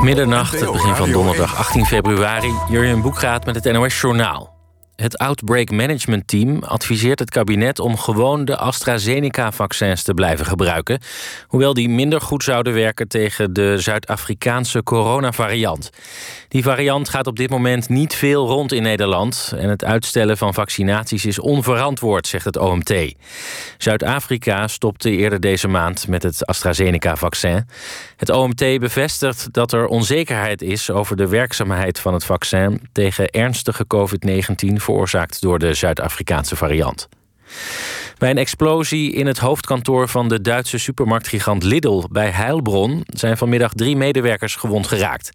Middernacht, het begin van donderdag 18 februari. Jurjan Boekraat met het NOS Journaal. Het Outbreak Management Team adviseert het kabinet om gewoon de AstraZeneca-vaccins te blijven gebruiken, hoewel die minder goed zouden werken tegen de Zuid-Afrikaanse coronavariant. Die variant gaat op dit moment niet veel rond in Nederland en het uitstellen van vaccinaties is onverantwoord, zegt het OMT. Zuid-Afrika stopte eerder deze maand met het AstraZeneca-vaccin. Het OMT bevestigt dat er onzekerheid is over de werkzaamheid van het vaccin tegen ernstige COVID-19 veroorzaakt door de Zuid-Afrikaanse variant. Bij een explosie in het hoofdkantoor van de Duitse supermarktgigant Lidl bij Heilbronn zijn vanmiddag 3 medewerkers gewond geraakt.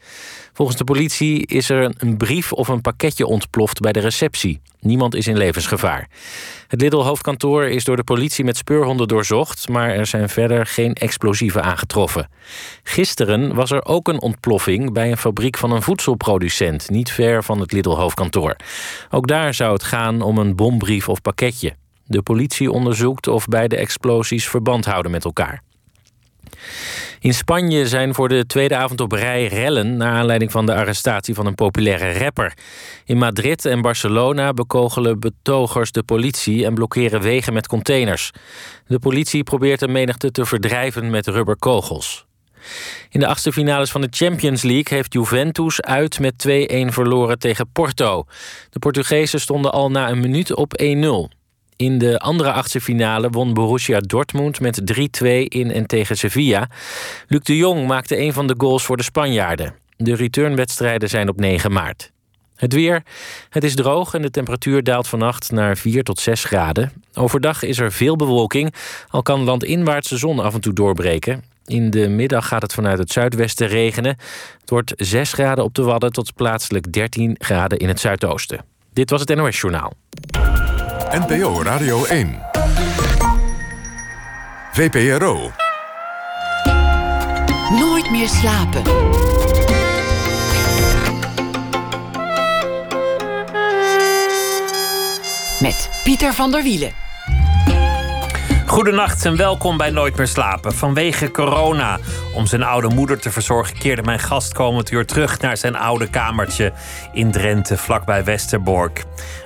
Volgens de politie is er een brief of een pakketje ontploft bij de receptie. Niemand is in levensgevaar. Het Lidl-hoofdkantoor is door de politie met speurhonden doorzocht, maar er zijn verder geen explosieven aangetroffen. Gisteren was er ook een ontploffing bij een fabriek van een voedselproducent, niet ver van het Lidl-hoofdkantoor. Ook daar zou het gaan om een bombrief of pakketje. De politie onderzoekt of beide explosies verband houden met elkaar. In Spanje zijn voor de tweede avond op rij rellen naar aanleiding van de arrestatie van een populaire rapper. In Madrid en Barcelona bekogelen betogers de politie en blokkeren wegen met containers. De politie probeert de menigte te verdrijven met rubberkogels. In de achtste finales van de Champions League heeft Juventus uit met 2-1 verloren tegen Porto. De Portugezen stonden al na een minuut op 1-0. In de andere achtste finale won Borussia Dortmund met 3-2 in en tegen Sevilla. Luc de Jong maakte een van de goals voor de Spanjaarden. De returnwedstrijden zijn op 9 maart. Het weer. Het is droog en de temperatuur daalt vannacht naar 4 tot 6 graden. Overdag is er veel bewolking, al kan landinwaarts de zon af en toe doorbreken. In de middag gaat het vanuit het zuidwesten regenen. Het wordt 6 graden op de Wadden tot plaatselijk 13 graden in het zuidoosten. Dit was het NOS Journaal. NPO Radio 1. VPRO. Nooit meer slapen. Met Pieter van der Wielen. Goedenacht en welkom bij Nooit meer slapen. Vanwege corona, om zijn oude moeder te verzorgen, keerde mijn gast komend uur terug naar zijn oude kamertje in Drenthe, vlakbij Westerbork.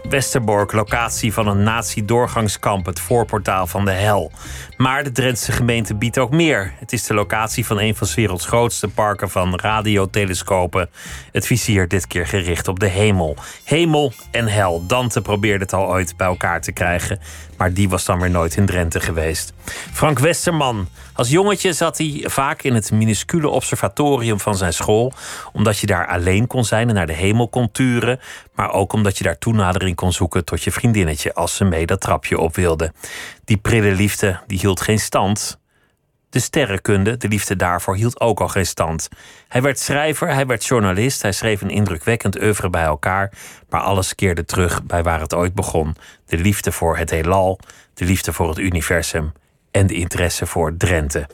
Westerbork, locatie van een nazi-doorgangskamp, het voorportaal van de hel. Maar de Drentse gemeente biedt ook meer. Het is de locatie van een van 's werelds grootste parken van radiotelescopen. Het vizier dit keer gericht op de hemel. Hemel en hel. Dante probeerde het al ooit bij elkaar te krijgen, maar die was dan weer nooit in Drenthe geweest. Frank Westerman. Als jongetje zat hij vaak in het minuscule observatorium van zijn school, omdat je daar alleen kon zijn en naar de hemel kon turen, maar ook omdat je daar toenadering kon zoeken tot je vriendinnetje als ze mee dat trapje op wilde. Die prille liefde, die hield geen stand. De sterrenkunde, de liefde daarvoor, hield ook al geen stand. Hij werd schrijver, hij werd journalist, hij schreef een indrukwekkend oeuvre bij elkaar, maar alles keerde terug bij waar het ooit begon. De liefde voor het heelal, de liefde voor het universum en de interesse voor Drenthe.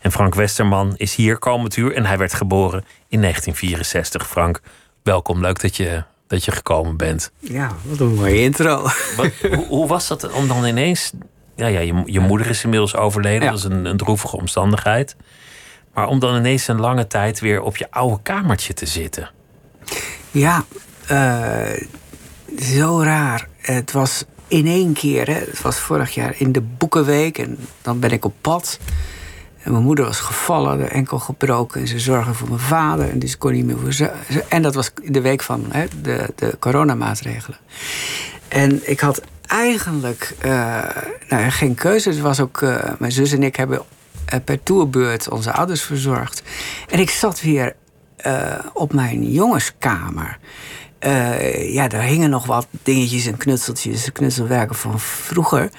En Frank Westerman is hier komend uur en hij werd geboren in 1964. Frank, welkom, leuk dat je gekomen bent. Ja, wat een mooie intro. Hoe was dat om dan ineens... Je moeder is inmiddels overleden. Ja. Dat is een droevige omstandigheid. Maar om dan ineens een lange tijd weer op je oude kamertje te zitten. Ja, zo raar. Het was in één keer. Hè. Het was vorig jaar in de Boekenweek. En dan ben ik op pad. En mijn moeder was gevallen, de enkel gebroken. En ze zorgde voor mijn vader. En dus kon niet meer voor ze. En dat was de week van de coronamaatregelen. En ik had eigenlijk geen keuze. Het was ook mijn zus en ik hebben per toerbeurt onze ouders verzorgd. En ik zat weer op mijn jongenskamer. Daar hingen nog wat dingetjes en knutseltjes, knutselwerken van vroeger.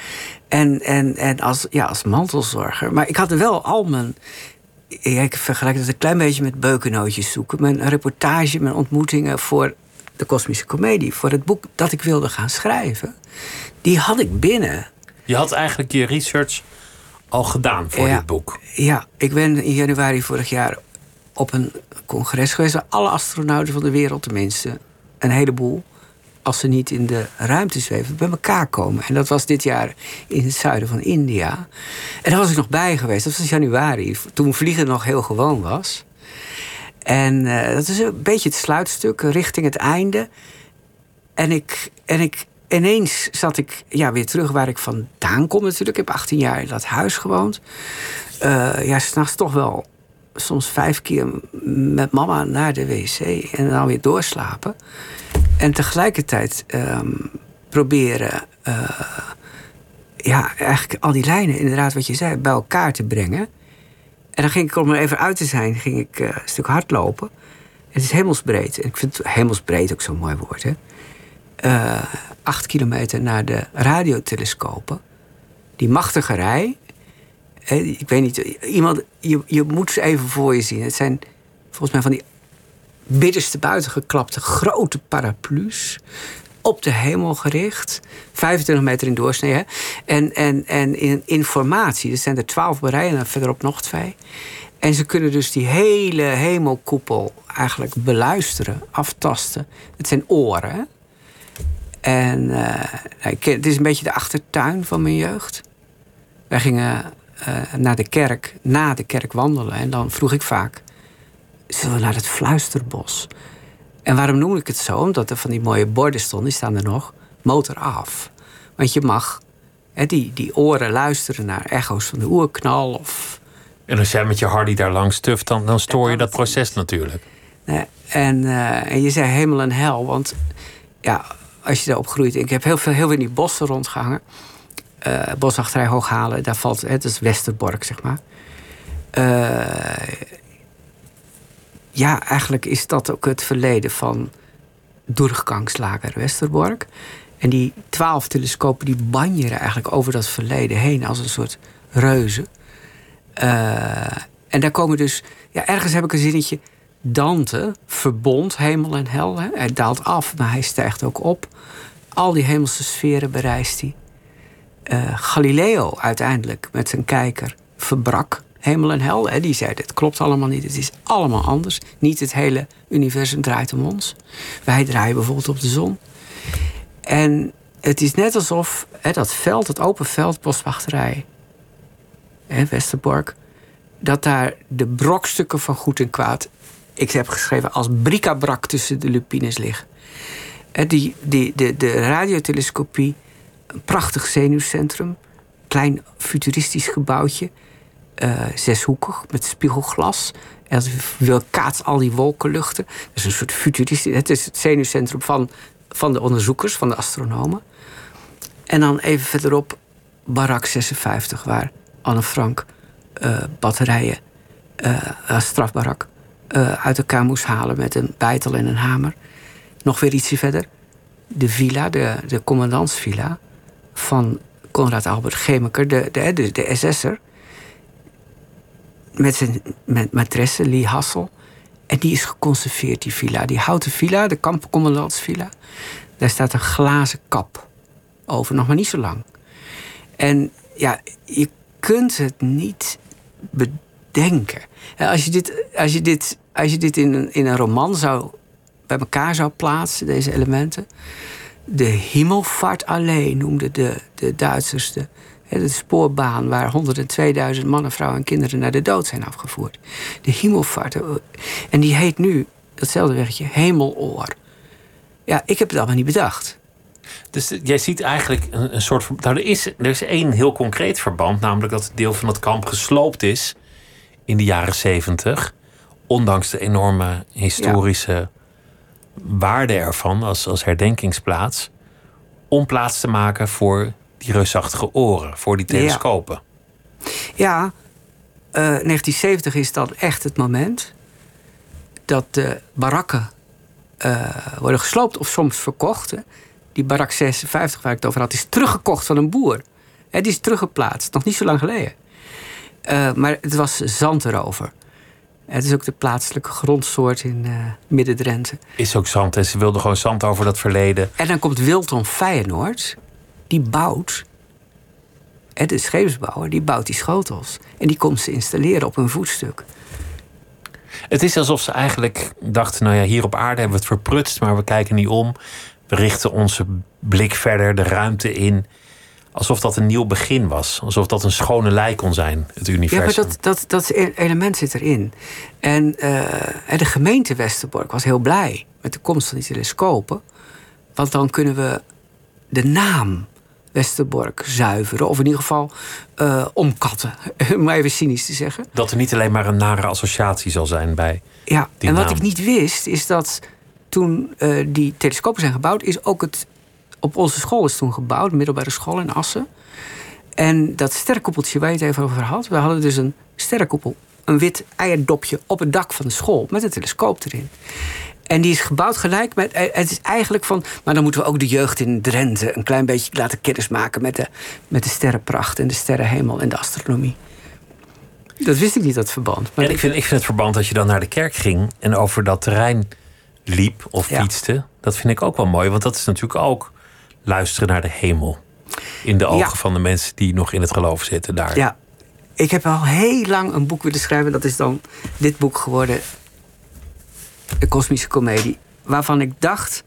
En als mantelzorger. Maar ik had wel al mijn... Ja, ik vergelijk dat een klein beetje met beukennootjes zoeken. Mijn reportage, mijn ontmoetingen voor de Kosmische Komedie, voor het boek dat ik wilde gaan schrijven, die had ik binnen. Je had eigenlijk je research al gedaan voor dit boek. Ja, ik ben in januari vorig jaar op een congres geweest waar alle astronauten van de wereld, tenminste een heleboel, als ze niet in de ruimte zweven, bij elkaar komen. En dat was dit jaar in het zuiden van India. En daar was ik nog bij geweest. Dat was in januari, toen vliegen nog heel gewoon was. En dat is een beetje het sluitstuk, richting het einde. En ik ineens zat ik weer terug waar ik vandaan kom natuurlijk. Ik heb 18 jaar in dat huis gewoond. S'nachts toch wel soms 5 keer met mama naar de wc en dan weer doorslapen. En tegelijkertijd proberen eigenlijk al die lijnen, inderdaad wat je zei, bij elkaar te brengen. En dan ging ik, om er even uit te zijn, ging ik een stuk hardlopen. Het is hemelsbreed. En ik vind hemelsbreed ook zo'n mooi woord, hè. 8 kilometer naar de radiotelescopen. Die machtige rij. Ik weet niet, iemand, je moet ze even voor je zien. Het zijn volgens mij van die binnenste buiten geklapte grote paraplu's. Op de hemel gericht. 25 meter in doorsnee. Hè? En in informatie. Er zijn er 12 rijen en verderop nog 2. En ze kunnen dus die hele hemelkoepel eigenlijk beluisteren, aftasten. Het zijn oren. Hè? En het is een beetje de achtertuin van mijn jeugd. Wij gingen naar de kerk, na de kerk wandelen. En dan vroeg ik vaak, zullen we naar het Fluisterbos? En waarom noem ik het zo? Omdat er van die mooie borden stonden, die staan er nog, motor af. Want je mag die oren luisteren naar echo's van de oerknal. En als jij met je Hardy daar langs stuft, dan stoor je dat proces natuurlijk. Nee, en je zei hemel en hel, want als je daar opgroeit. Ik heb heel veel in die bossen rondgehangen. Boswachterij Hooghalen, daar valt het. Dat is Westerbork, zeg maar. Eigenlijk is dat ook het verleden van Durchgangslager Westerbork. En die 12 telescopen die banjeren eigenlijk over dat verleden heen als een soort reuzen. En daar komen dus... ergens heb ik een zinnetje. Dante verbond hemel en hel. Hè? Hij daalt af, maar hij stijgt ook op. Al die hemelse sferen bereist hij. Galileo uiteindelijk met zijn kijker verbrak hemel en hel. Hè? Die zei, dit klopt allemaal niet. Het is allemaal anders. Niet het hele universum draait om ons. Wij draaien bijvoorbeeld op de zon. En het is net alsof dat veld, het open veld, boswachterij... Westerbork, dat daar de brokstukken van goed en kwaad... ik heb geschreven als brikabrak tussen de lupines liggen. De radiotelescopie, een prachtig zenuwcentrum... klein futuristisch gebouwtje, 6-hoekig, met spiegelglas... en dat kaatst al die wolkenluchten. Dat is een soort futuristisch... het is het zenuwcentrum van de onderzoekers, van de astronomen. En dan even verderop, barak 56, waar... Anne Frank batterijen, strafbarak, uit elkaar moest halen met een beitel en een hamer. Nog weer ietsje verder. De villa, de commandantsvilla van Konrad Albert Gemecker, de SS'er. Met zijn maîtresse, Lee Hassel. En die is geconserveerd, die villa. Die houten villa, de kampcommandantsvilla. Daar staat een glazen kap over, nog maar niet zo lang. En je kunt het niet bedenken. Als je dit in een roman zou bij elkaar zou plaatsen, deze elementen. De Himmelfahrtallee noemden de Duitsers de spoorbaan waar 102.000 mannen, vrouwen en kinderen naar de dood zijn afgevoerd. De Himmelfahrt. En die heet nu, datzelfde weggetje, Hemeloor. Ik heb het allemaal niet bedacht. Dus jij ziet eigenlijk een soort... Er is 1 heel concreet verband... namelijk dat het deel van het kamp gesloopt is... in de jaren 70... ondanks de enorme historische waarde ervan... als herdenkingsplaats... om plaats te maken voor die reusachtige oren... voor die telescopen. 1970 is dan echt het moment... dat de barakken worden gesloopt of soms verkocht... Hè. Die barak 56 waar ik het over had, is teruggekocht van een boer. Die is teruggeplaatst, nog niet zo lang geleden. Maar het was zand erover. Het is ook de plaatselijke grondsoort in Midden-Drenthe. Is ook zand en ze wilden gewoon zand over dat verleden. En dan komt Wilton Feyenoord, die bouwt... de scheepsbouwer, die bouwt die schotels. En die komt ze installeren op hun voetstuk. Het is alsof ze eigenlijk dachten... hier op aarde hebben we het verprutst, maar we kijken niet om... We richten onze blik verder de ruimte in. alsof dat een nieuw begin was. Alsof dat een schone lei kon zijn, het universum. Ja, maar dat element zit erin. En de gemeente Westerbork was heel blij met de komst van die telescopen. Want dan kunnen we de naam Westerbork zuiveren. Of in ieder geval omkatten, om even cynisch te zeggen. Dat er niet alleen maar een nare associatie zal zijn bij ja, die en naam. Wat ik niet wist, is dat toen die telescopen zijn gebouwd, is ook het op onze school is toen gebouwd, de middelbare school in Assen. En dat sterrenkoepeltje waar je het even over had, we hadden dus een sterrenkoepel, een wit eierdopje op het dak van de school met een telescoop erin. En die is gebouwd gelijk met. Het is eigenlijk van. Maar dan moeten we ook de jeugd in Drenthe een klein beetje laten kennismaken met de sterrenpracht en de sterrenhemel en de astronomie. Dat wist ik niet, dat verband. Maar en ik vind het verband dat je dan naar de kerk ging en over dat terrein liep of fietste. Ja. Dat vind ik ook wel mooi, want dat is natuurlijk ook luisteren naar de hemel. In de ogen van de mensen die nog in het geloof zitten daar. Ja, ik heb al heel lang een boek willen schrijven. Dat is dan dit boek geworden. De kosmische komedie, waarvan ik dacht,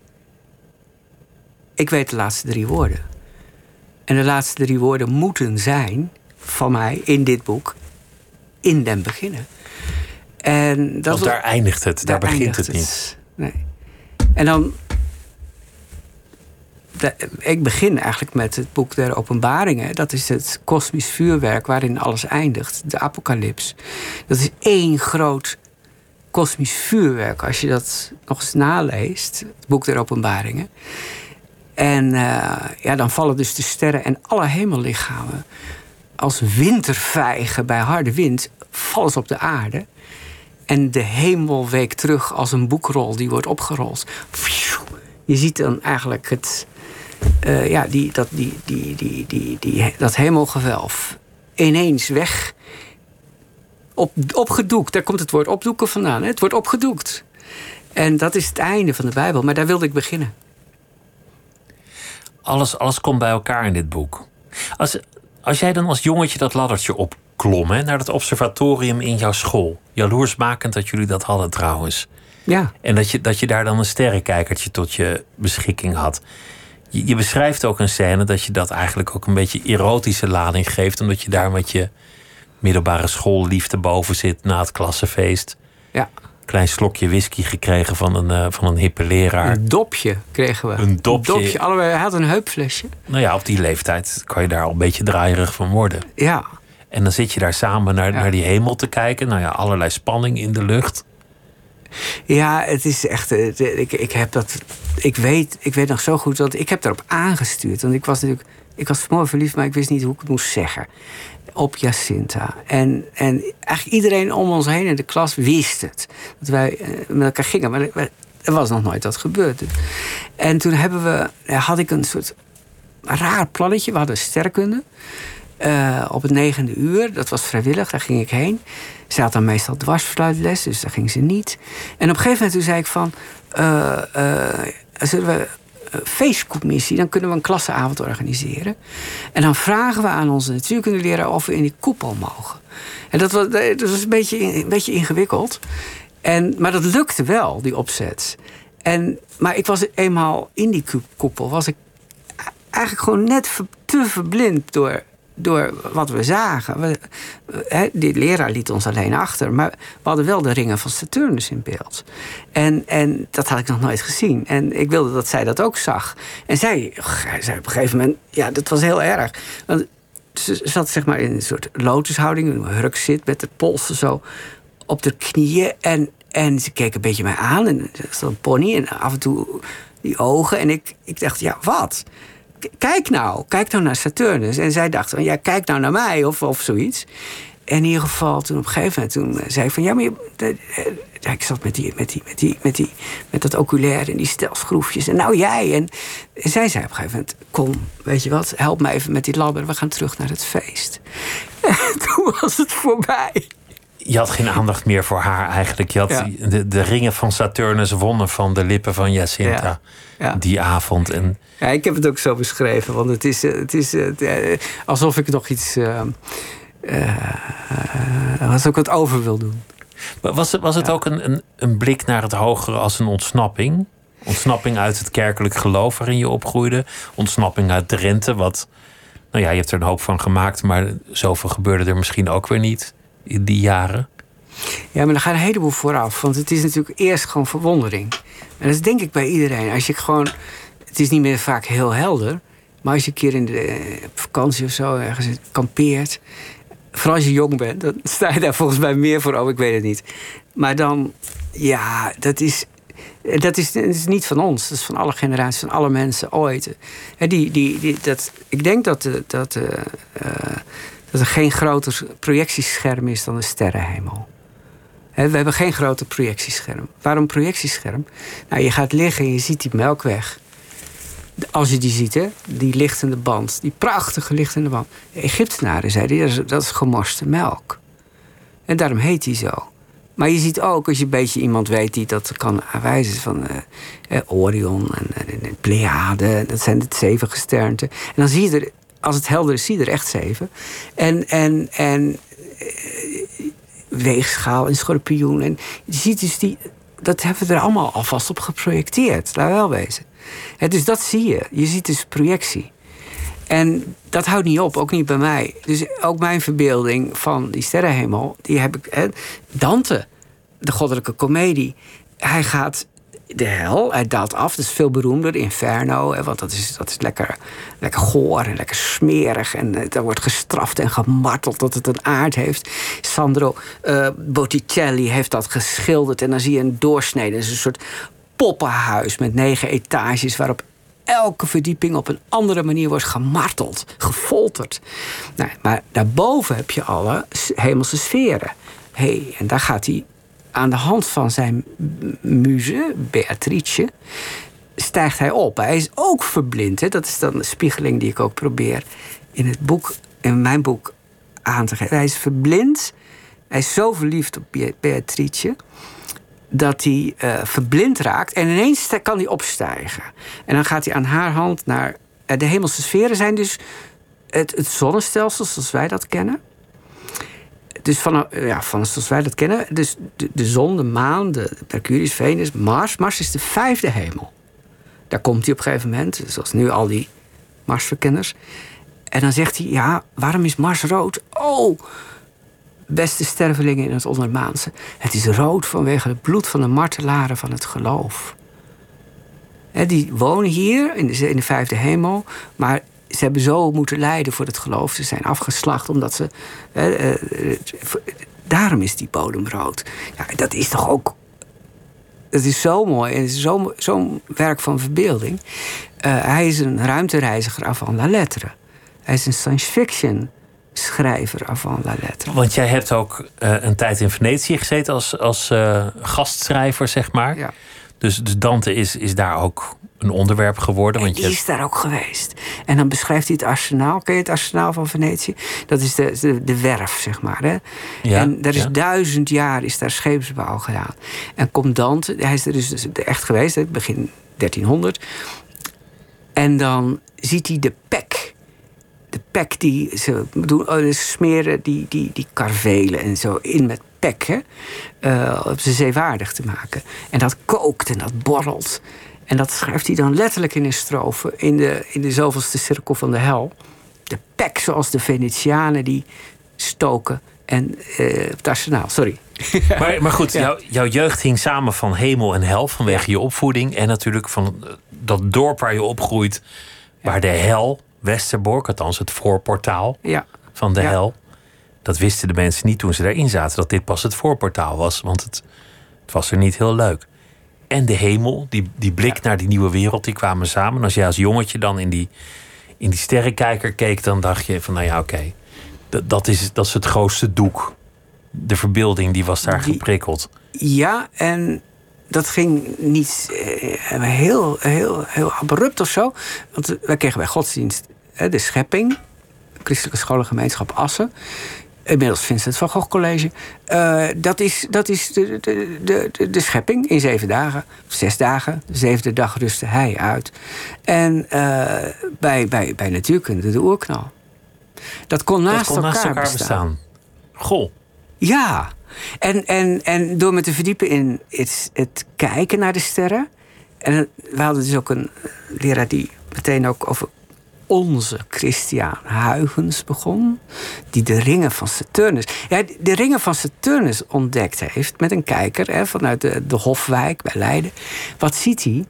ik weet de laatste 3 woorden. En de laatste 3 woorden moeten zijn van mij in dit boek, in den beginnen. En dat want daar eindigt het, daar begint het niet. Nee. En dan, ik begin eigenlijk met het boek der Openbaringen. Dat is het kosmisch vuurwerk waarin alles eindigt, de apocalyps. Dat is één groot kosmisch vuurwerk, als je dat nog eens naleest, het boek der Openbaringen. En dan vallen dus de sterren en alle hemellichamen als wintervijgen bij harde wind, vallen ze op de aarde. En de hemel weekt terug als een boekrol die wordt opgerold. Je ziet dan eigenlijk dat hemelgewelf ineens weg. Opgedoekt, daar komt het woord opdoeken vandaan. Hè? Het wordt opgedoekt. En dat is het einde van de Bijbel, maar daar wilde ik beginnen. Alles komt bij elkaar in dit boek. Als jij dan als jongetje dat laddertje opklom, hè, naar dat observatorium in jouw school. Jaloersmakend dat jullie dat hadden trouwens. Ja. En dat je daar dan een sterrenkijkertje tot je beschikking had. Je beschrijft ook een scène dat je dat eigenlijk ook een beetje erotische lading geeft, omdat je daar met je middelbare schoolliefde boven zit na het klassefeest. Ja. Klein slokje whisky gekregen van een hippe leraar. Een dopje kregen we. Een dopje. Allebei hadden een heupflesje. Nou ja, op die leeftijd kan je daar al een beetje draaierig van worden. Ja. En dan zit je daar samen naar die hemel te kijken. Nou ja, allerlei spanning in de lucht. Ja, het is echt. Ik weet nog zo goed, want ik heb daarop aangestuurd. Want ik was mooi verliefd, maar ik wist niet hoe ik het moest zeggen. Op Jacinta. En eigenlijk iedereen om ons heen in de klas wist het. Dat wij met elkaar gingen. Maar er was nog nooit dat gebeurd. En toen had ik een soort raar plannetje. We hadden sterrenkunde. Op het 9e uur. Dat was vrijwillig. Daar ging ik heen. Ze had dan meestal dwarsfluitles. Dus daar ging ze niet. En op een gegeven moment toen zei ik van, zullen we een feestcommissie, dan kunnen we een klasseavond organiseren. En dan vragen we aan onze natuurkundeleraar of we in die koepel mogen. En dat was een beetje ingewikkeld. Maar dat lukte wel, die opzet. Maar ik was eenmaal in die koepel, was ik eigenlijk gewoon net te verblind door wat we zagen. Die leraar liet ons alleen achter, maar we hadden wel de ringen van Saturnus in beeld. En dat had ik nog nooit gezien. En ik wilde dat zij dat ook zag. En zij zei op een gegeven moment, ja, dat was heel erg. Want ze zat zeg maar in een soort lotushouding, een hurk zit met de polsen zo op de knieën. En ze keek een beetje mij aan, en zo'n pony, en af en toe die ogen. En ik dacht, ja, wat? Kijk nou naar Saturnus. En zij dacht, ja, kijk nou naar mij of zoiets. En in ieder geval, toen op een gegeven moment toen zei ik van, ja, maar ik zat met dat oculair en die stelschroefjes. En nou jij. En zij zei op een gegeven moment, kom, weet je wat, help me even met die ladder. We gaan terug naar het feest. En toen was het voorbij. Je had geen aandacht meer voor haar eigenlijk. Je had de ringen van Saturnus wonnen van de lippen van Jacinta die avond. En ja, ik heb het ook zo beschreven. Want het is alsof ik nog iets als ik het over wil doen. Maar was het ook een blik naar het hogere als een ontsnapping? Ontsnapping uit het kerkelijk geloof waarin je opgroeide. Ontsnapping uit Drenthe, wat Nou ja, je hebt er een hoop van gemaakt, maar zoveel gebeurde er misschien ook weer niet in die jaren. Ja, maar er gaat een heleboel vooraf. Want het is natuurlijk eerst gewoon verwondering. En dat is denk ik bij iedereen. Als je gewoon, het is niet meer vaak heel helder, maar als je een keer in de vakantie of zo ergens kampeert, vooral als je jong bent, dan sta je daar volgens mij meer voor. Oh, ik weet het niet. Maar dan, ja, dat is niet van ons. Dat is van alle generaties, van alle mensen ooit. Ik denk dat er geen groter projectiescherm is dan een sterrenhemel. We hebben geen groter projectiescherm. Waarom projectiescherm? Nou, je gaat liggen en je ziet die Melkweg. Als je die ziet, hè, die lichtende band. Die prachtige lichtende band. De Egyptenaren zeiden, dat is gemorste melk. En daarom heet die zo. Maar je ziet ook, als je een beetje iemand weet die dat kan aanwijzen, van Orion en Pleiade, dat zijn de 7 gesternten. En dan zie je er, als het helder is, zie je er echt 7. En weegschaal en schorpioen. En je ziet dus dat hebben we er allemaal alvast op geprojecteerd, laat wel wezen. Dus dat zie je. Je ziet dus projectie. En dat houdt niet op, ook niet bij mij. Dus ook mijn verbeelding van die sterrenhemel, die heb ik. Dante, de goddelijke komedie. Hij gaat de hel, hij daalt af. Dat is veel beroemder, Inferno. Want dat is lekker goor en lekker smerig. En daar wordt gestraft en gemarteld dat het een aard heeft. Sandro Botticelli heeft dat geschilderd. En dan zie je een doorsnede. Dat is een soort poppenhuis met 9 etages waarop elke verdieping op een andere manier wordt gemarteld, gefolterd. Nou, maar daarboven heb je alle hemelse sferen. En daar gaat hij aan de hand van zijn muze, Beatrice, stijgt hij op. Hij is ook verblind. Hè? Dat is dan de spiegeling die ik ook probeer in mijn boek aan te geven. Hij is verblind. Hij is zo verliefd op Beatrice dat hij verblind raakt en ineens kan hij opstijgen. En dan gaat hij aan haar hand naar. De hemelse sferen zijn dus het zonnestelsel zoals wij dat kennen. Dus zoals wij dat kennen. Dus de zon, de maan, de Mercurius, Venus, Mars. Mars is de 5e hemel. Daar komt hij op een gegeven moment, zoals nu al die Marsverkenners. En dan zegt hij, ja, waarom is Mars rood? Oh, beste stervelingen in het ondermaanse. Het is rood vanwege het bloed van de martelaren van het geloof. Die wonen hier in de 5e hemel, maar ze hebben zo moeten lijden voor het geloof. Ze zijn afgeslacht omdat ze. Daarom is die bodem rood. Ja, dat is toch ook. Het is zo mooi en het is zo'n werk van verbeelding. Hij is een ruimtereiziger avant la lettre. Hij is een science fiction schrijver avant la lettre. Want jij hebt ook een tijd in Venetië gezeten als gastschrijver, zeg maar. Ja. Dus Dante is daar ook een onderwerp geworden. Want die is daar ook geweest. En dan beschrijft hij het arsenaal. Ken je het arsenaal van Venetië? Dat is de werf, zeg maar. Hè? Ja, en daar is 1000 jaar is daar scheepsbouw gedaan. En komt Dante, hij is er dus echt geweest, hè, begin 1300. En dan ziet hij de pek. De pek die ze doen, smeren die karvelen en zo in met pek. Hè? Om ze zeewaardig te maken. En dat kookt en dat borrelt. En dat schrijft hij dan letterlijk in een strofe in de zoveelste cirkel van de hel. De pek zoals de Venetianen die stoken. En het arsenaal, sorry. Maar goed, ja. Jouw jeugd hing samen van hemel en hel vanwege je opvoeding. En natuurlijk van dat dorp waar je opgroeit, waar de hel, Westerbork, althans het voorportaal van de hel. Dat wisten de mensen niet toen ze daarin zaten, dat dit pas het voorportaal was. Want het was er niet heel leuk. En de hemel, die blik naar die nieuwe wereld, die kwamen samen. En als je als jongetje dan in die sterrenkijker keek, dan dacht je van, nou ja, oké. Dat is het grootste doek. De verbeelding, die was daar geprikkeld. Ja, en dat ging niet heel, heel, heel abrupt of zo. Want wij kregen bij godsdienst de schepping. Christelijke scholengemeenschap Assen. Inmiddels Vincent van Gogh College. Dat is de schepping in 7 dagen. 6 dagen. De 7e dag rustte hij uit. En bij natuurkunde de oerknal. Dat kon naast elkaar bestaan. Goh. Ja. En door me te verdiepen in het kijken naar de sterren. En we hadden dus ook een leraar die meteen ook over onze Christiaan Huygens begon, die de ringen van Saturnus... Ja, de ringen van Saturnus ontdekt heeft met een kijker vanuit de Hofwijk bij Leiden. Wat ziet hij?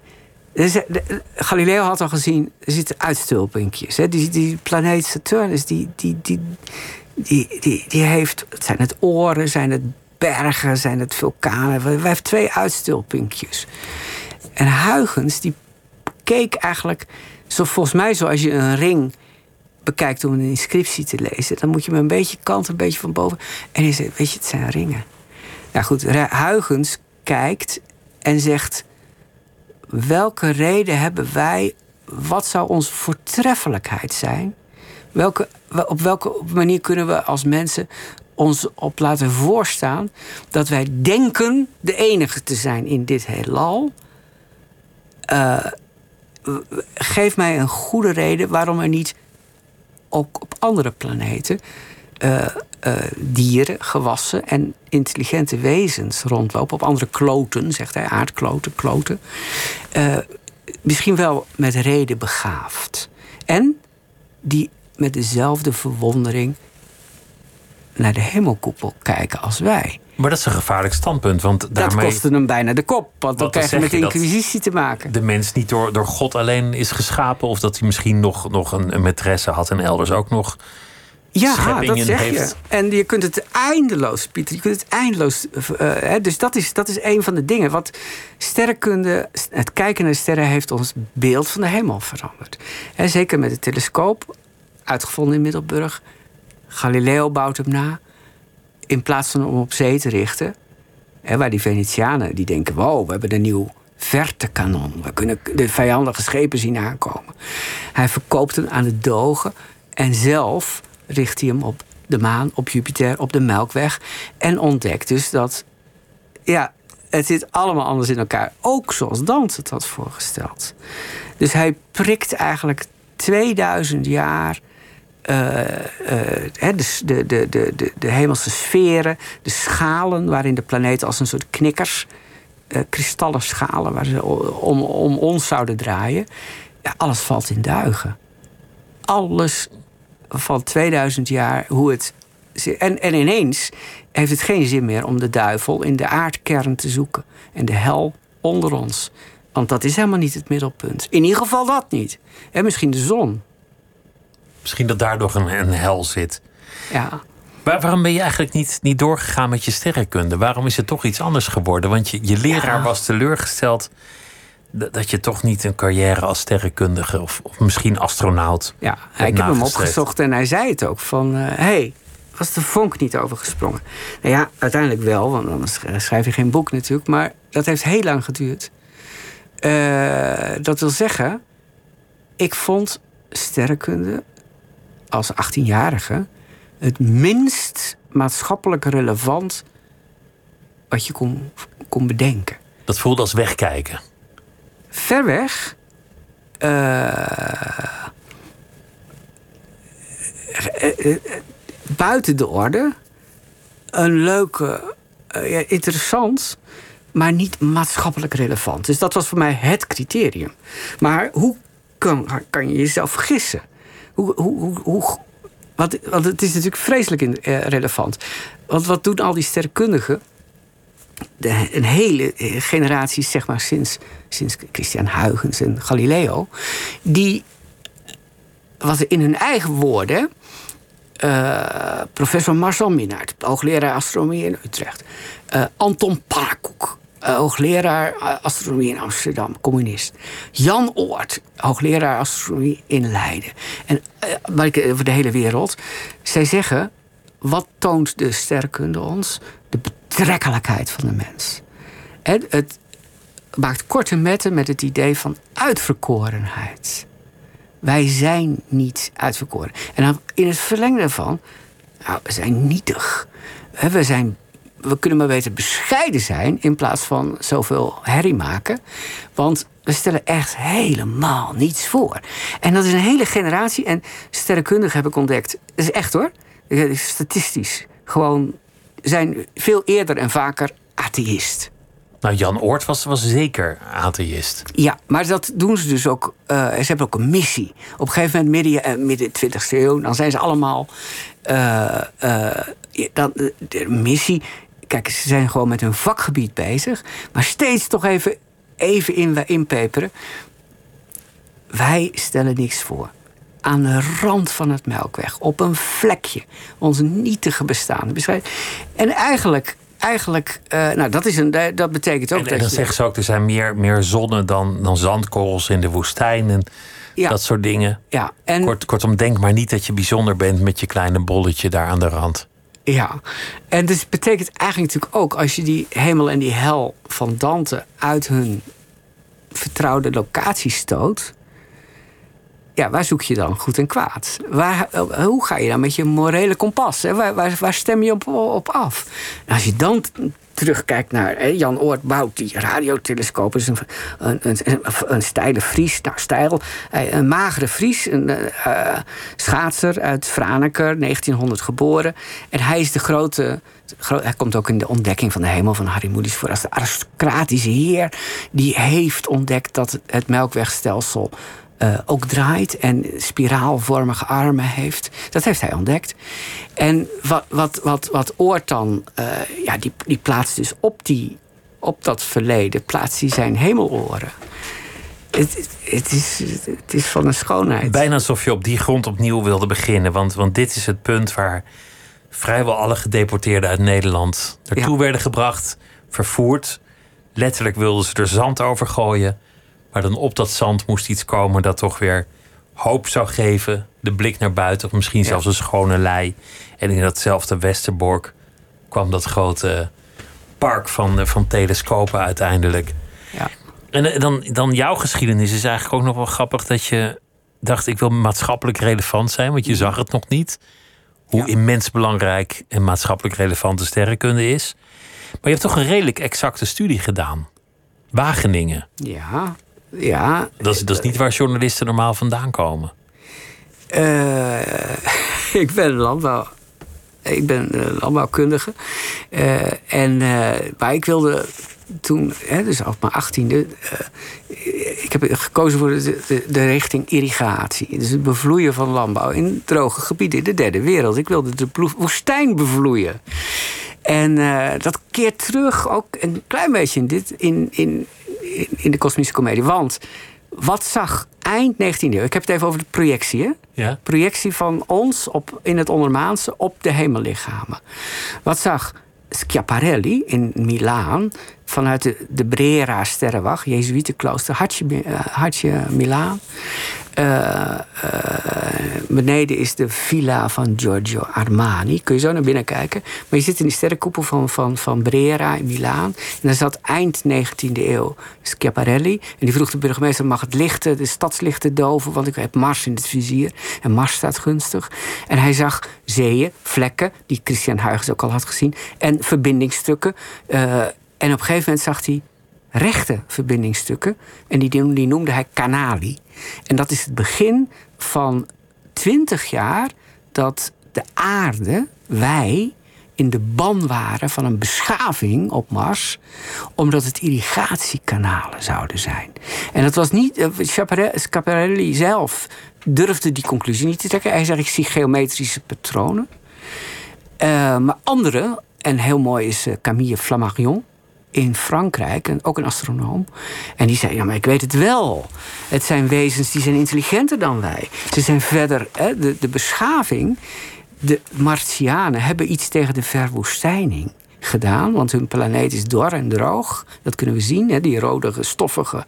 Galileo had al gezien, er zitten uitstulpinkjes. Die planeet Saturnus, die heeft... Zijn het oren, zijn het bergen, zijn het vulkanen? Hij heeft 2 uitstulpinkjes. En Huygens, die keek eigenlijk... Volgens mij, zoals je een ring bekijkt om een inscriptie te lezen... dan moet je hem een beetje kanten, een beetje van boven... en hij zegt, weet je, het zijn ringen. Nou goed, Huygens kijkt en zegt... welke reden hebben wij... wat zou onze voortreffelijkheid zijn? Op welke manier kunnen we als mensen ons op laten voorstaan... dat wij denken de enige te zijn in dit heelal... geef mij een goede reden waarom er niet ook op andere planeten dieren, gewassen en intelligente wezens rondlopen. Op andere kloten, zegt hij, aardkloten, kloten. Misschien wel met reden begaafd. En die met dezelfde verwondering naar de hemelkoepel kijken als wij. Maar dat is een gevaarlijk standpunt. Want daarmee... Dat kostte hem bijna de kop. Want dan krijg je met de inquisitie te maken. De mens niet door God alleen is geschapen... of dat hij misschien nog een maîtresse had... en elders ook nog scheppingen dat zeg heeft. Je. En je kunt het eindeloos, Pieter. Je kunt het eindeloos... dus dat is een van de dingen. Want sterrenkunde, het kijken naar sterren... heeft ons beeld van de hemel veranderd. En zeker met de telescoop, uitgevonden in Middelburg. Galileo bouwt hem na. In plaats van om op zee te richten... waar die Venetianen die denken... wow, we hebben een nieuw vertekanon. We kunnen de vijandige schepen zien aankomen. Hij verkoopt hem aan de dogen... en zelf richt hij hem op de maan, op Jupiter, op de Melkweg... en ontdekt dus dat... ja, het zit allemaal anders in elkaar. Ook zoals Dante het had voorgesteld. Dus hij prikt eigenlijk 2000 jaar... de hemelse sferen, de schalen waarin de planeten als een soort knikkers, kristallen schalen waar ze om ons zouden draaien. Ja, alles valt in duigen. Alles van 2000 jaar, hoe het... En ineens heeft het geen zin meer om de duivel in de aardkern te zoeken. En de hel onder ons. Want dat is helemaal niet het middelpunt. In ieder geval dat niet. En misschien de zon. Misschien dat daardoor een hel zit. Ja. Waarom ben je eigenlijk niet doorgegaan met je sterrenkunde? Waarom is het toch iets anders geworden? Want je leraar was teleurgesteld... dat je toch niet een carrière als sterrenkundige... of misschien astronaut... Ja, ik heb hem opgezocht en hij zei het ook. Van, hey, was de vonk niet overgesprongen? Nou ja, uiteindelijk wel, want anders schrijf je geen boek natuurlijk. Maar dat heeft heel lang geduurd. Dat wil zeggen... ik vond sterrenkunde... als 18-jarige het minst maatschappelijk relevant wat je kon bedenken. Dat voelde als wegkijken. Ver weg. Buiten de orde. Een leuke, interessant, maar niet maatschappelijk relevant. Dus dat was voor mij het criterium. Maar hoe kan je jezelf vergissen? Want het is natuurlijk vreselijk relevant. Want wat doen al die sterrenkundigen? Een hele generatie, zeg maar, sinds Christiaan Huygens en Galileo... die, wat in hun eigen woorden... professor Marcel Minnaert, hoogleraar astronomie in Utrecht... Anton Parakoek, hoogleraar astronomie in Amsterdam, communist. Jan Oort, hoogleraar astronomie in Leiden. En over de hele wereld. Zij zeggen, wat toont de sterrenkunde ons? De betrekkelijkheid van de mens. En het maakt korte metten met het idee van uitverkorenheid. Wij zijn niet uitverkoren. En in het verlengde daarvan, we zijn nietig. We kunnen maar beter bescheiden zijn... in plaats van zoveel herrie maken. Want we stellen echt helemaal niets voor. En dat is een hele generatie. En sterrenkundigen heb ik ontdekt. Dat is echt hoor. Statistisch. Gewoon zijn veel eerder en vaker atheïst. Nou, Jan Oort was zeker atheïst. Ja, maar dat doen ze dus ook. Ze hebben ook een missie. Op een gegeven moment, midden 20e eeuw, dan zijn ze allemaal... de missie... Kijk, ze zijn gewoon met hun vakgebied bezig. Maar steeds toch even inpeperen. Wij stellen niks voor. Aan de rand van het Melkweg. Op een vlekje. Ons nietige bestaan. En eigenlijk, nou, dat betekent ook... En dan zeggen ze ook, er zijn meer zonnen dan zandkorrels in de woestijn. En ja, dat soort dingen. Ja, en kortom, denk maar niet dat je bijzonder bent... met je kleine bolletje daar aan de rand. Ja, en dus betekent eigenlijk natuurlijk ook... als je die hemel en die hel van Dante... uit hun vertrouwde locatie stoot... ja, waar zoek je dan goed en kwaad? Hoe ga je dan met je morele kompas? Hè? Waar stem je op af? En als je dan terugkijkt naar... Hè, Jan Oort bouwt die radiotelescoop. Dus een steile Fries. Nou, steil. Een magere Fries. Een schaatser uit Franeker. 1900 geboren. En hij is de grote... Hij komt ook in de ontdekking van de hemel van Harry Mulisch voor als de aristocratische heer. Die heeft ontdekt dat het melkwegstelsel... ook draait en spiraalvormige armen heeft. Dat heeft hij ontdekt. En wat Oort dan... die plaatst dus op dat verleden... plaatst hij zijn hemeloren. Het is van een schoonheid. Bijna alsof je op die grond opnieuw wilde beginnen. Want dit is het punt waar vrijwel alle gedeporteerden uit Nederland... naartoe werden gebracht, vervoerd. Letterlijk wilden ze er zand over gooien... Maar dan op dat zand moest iets komen dat toch weer hoop zou geven. De blik naar buiten, of misschien zelfs een schone lei. En in datzelfde Westerbork kwam dat grote park van telescopen uiteindelijk. Ja. En dan jouw geschiedenis is eigenlijk ook nog wel grappig... dat je dacht, ik wil maatschappelijk relevant zijn, want je zag het nog niet. Hoe immens belangrijk en maatschappelijk relevante sterrenkunde is. Maar je hebt toch een redelijk exacte studie gedaan. Wageningen. Ja... Ja, dat is niet waar journalisten normaal vandaan komen. Ik ben landbouwkundige. Maar ik wilde toen, dus op mijn 18e... ik heb gekozen voor de richting irrigatie. Dus het bevloeien van landbouw in droge gebieden in de derde wereld. Ik wilde de woestijn bevloeien. En dat keert terug ook een klein beetje in de Kosmische Komedie. Want wat zag eind 19e eeuw... Ik heb het even over de projectie. Hè? Ja. Projectie van ons in het ondermaanse op de hemellichamen. Wat zag Schiaparelli in Milaan... vanuit de Brera-sterrenwacht... Jezuïtenklooster, hartje Milaan. Beneden is de villa van Giorgio Armani. Kun je zo naar binnen kijken. Maar je zit in die sterrenkoepel van Brera in Milaan. En daar zat eind 19e eeuw Schiaparelli. En die vroeg de burgemeester... mag het lichten, de stadslichten doven... want ik heb Mars in het vizier. En Mars staat gunstig. En hij zag zeeën, vlekken... die Christian Huygens ook al had gezien. En verbindingsstukken... en op een gegeven moment zag hij rechte verbindingsstukken. En die noemde hij kanali. En dat is het begin van 20 jaar... dat de aarde, wij, in de ban waren van een beschaving op Mars... omdat het irrigatiekanalen zouden zijn. En dat was niet... Schiaparelli zelf durfde die conclusie niet te trekken. Hij zei, ik zie geometrische patronen. Maar anderen, en heel mooi is Camille Flammarion... in Frankrijk, en ook een astronoom. En die zei, ja, maar ik weet het wel. Het zijn wezens die zijn intelligenter dan wij. Ze zijn verder, hè, de beschaving... de Martianen hebben iets tegen de verwoestijning gedaan... want hun planeet is dor en droog. Dat kunnen we zien, hè, die rode, stoffige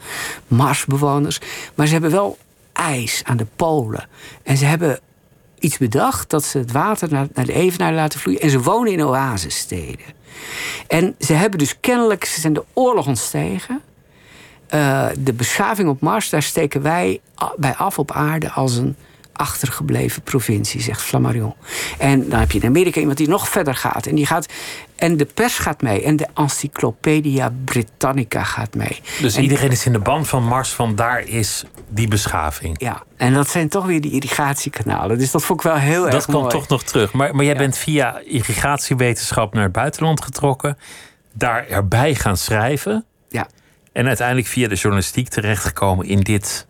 Marsbewoners. Maar ze hebben wel ijs aan de polen. En ze hebben iets bedacht dat ze het water naar de evenaar laten vloeien... en ze wonen in oasesteden. En ze hebben dus kennelijk, ze zijn de oorlog ontstegen. De beschaving op Mars, daar steken wij bij af op aarde als een achtergebleven provincie, zegt Flammarion. En dan heb je in Amerika iemand die nog verder gaat. En de pers gaat mee. En de Encyclopedia Britannica gaat mee. Dus iedereen is in de band van Mars, van daar is die beschaving. Ja, en dat zijn toch weer die irrigatiekanalen. Dus dat vond ik wel heel erg mooi. Dat komt toch nog terug. Maar jij bent via irrigatiewetenschap naar het buitenland getrokken. daar erbij gaan schrijven. Ja. En uiteindelijk via de journalistiek terechtgekomen in dit,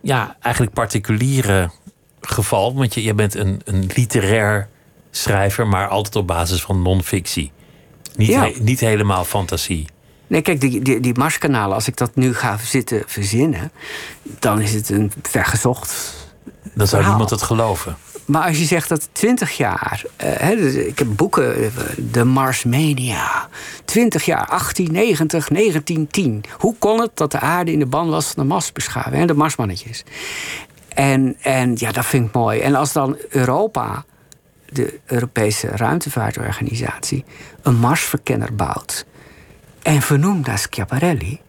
ja, eigenlijk particuliere geval. Want je bent een literair schrijver, maar altijd op basis van non-fictie. Niet helemaal fantasie. Nee, kijk, die Marskanalen, als ik dat nu ga zitten verzinnen, dan is het een vergezocht. Dan zou niemand het geloven. Maar als je zegt dat 20 jaar... ik heb boeken, de Marsmania. 20 jaar, 1890, 1910. Hoe kon het dat de aarde in de ban was van de Marsbeschaving? Hè, de Marsmannetjes. En ja, dat vind ik mooi. En als dan Europa, de Europese Ruimtevaartorganisatie, een Marsverkenner bouwt en vernoemd naar Schiaparelli,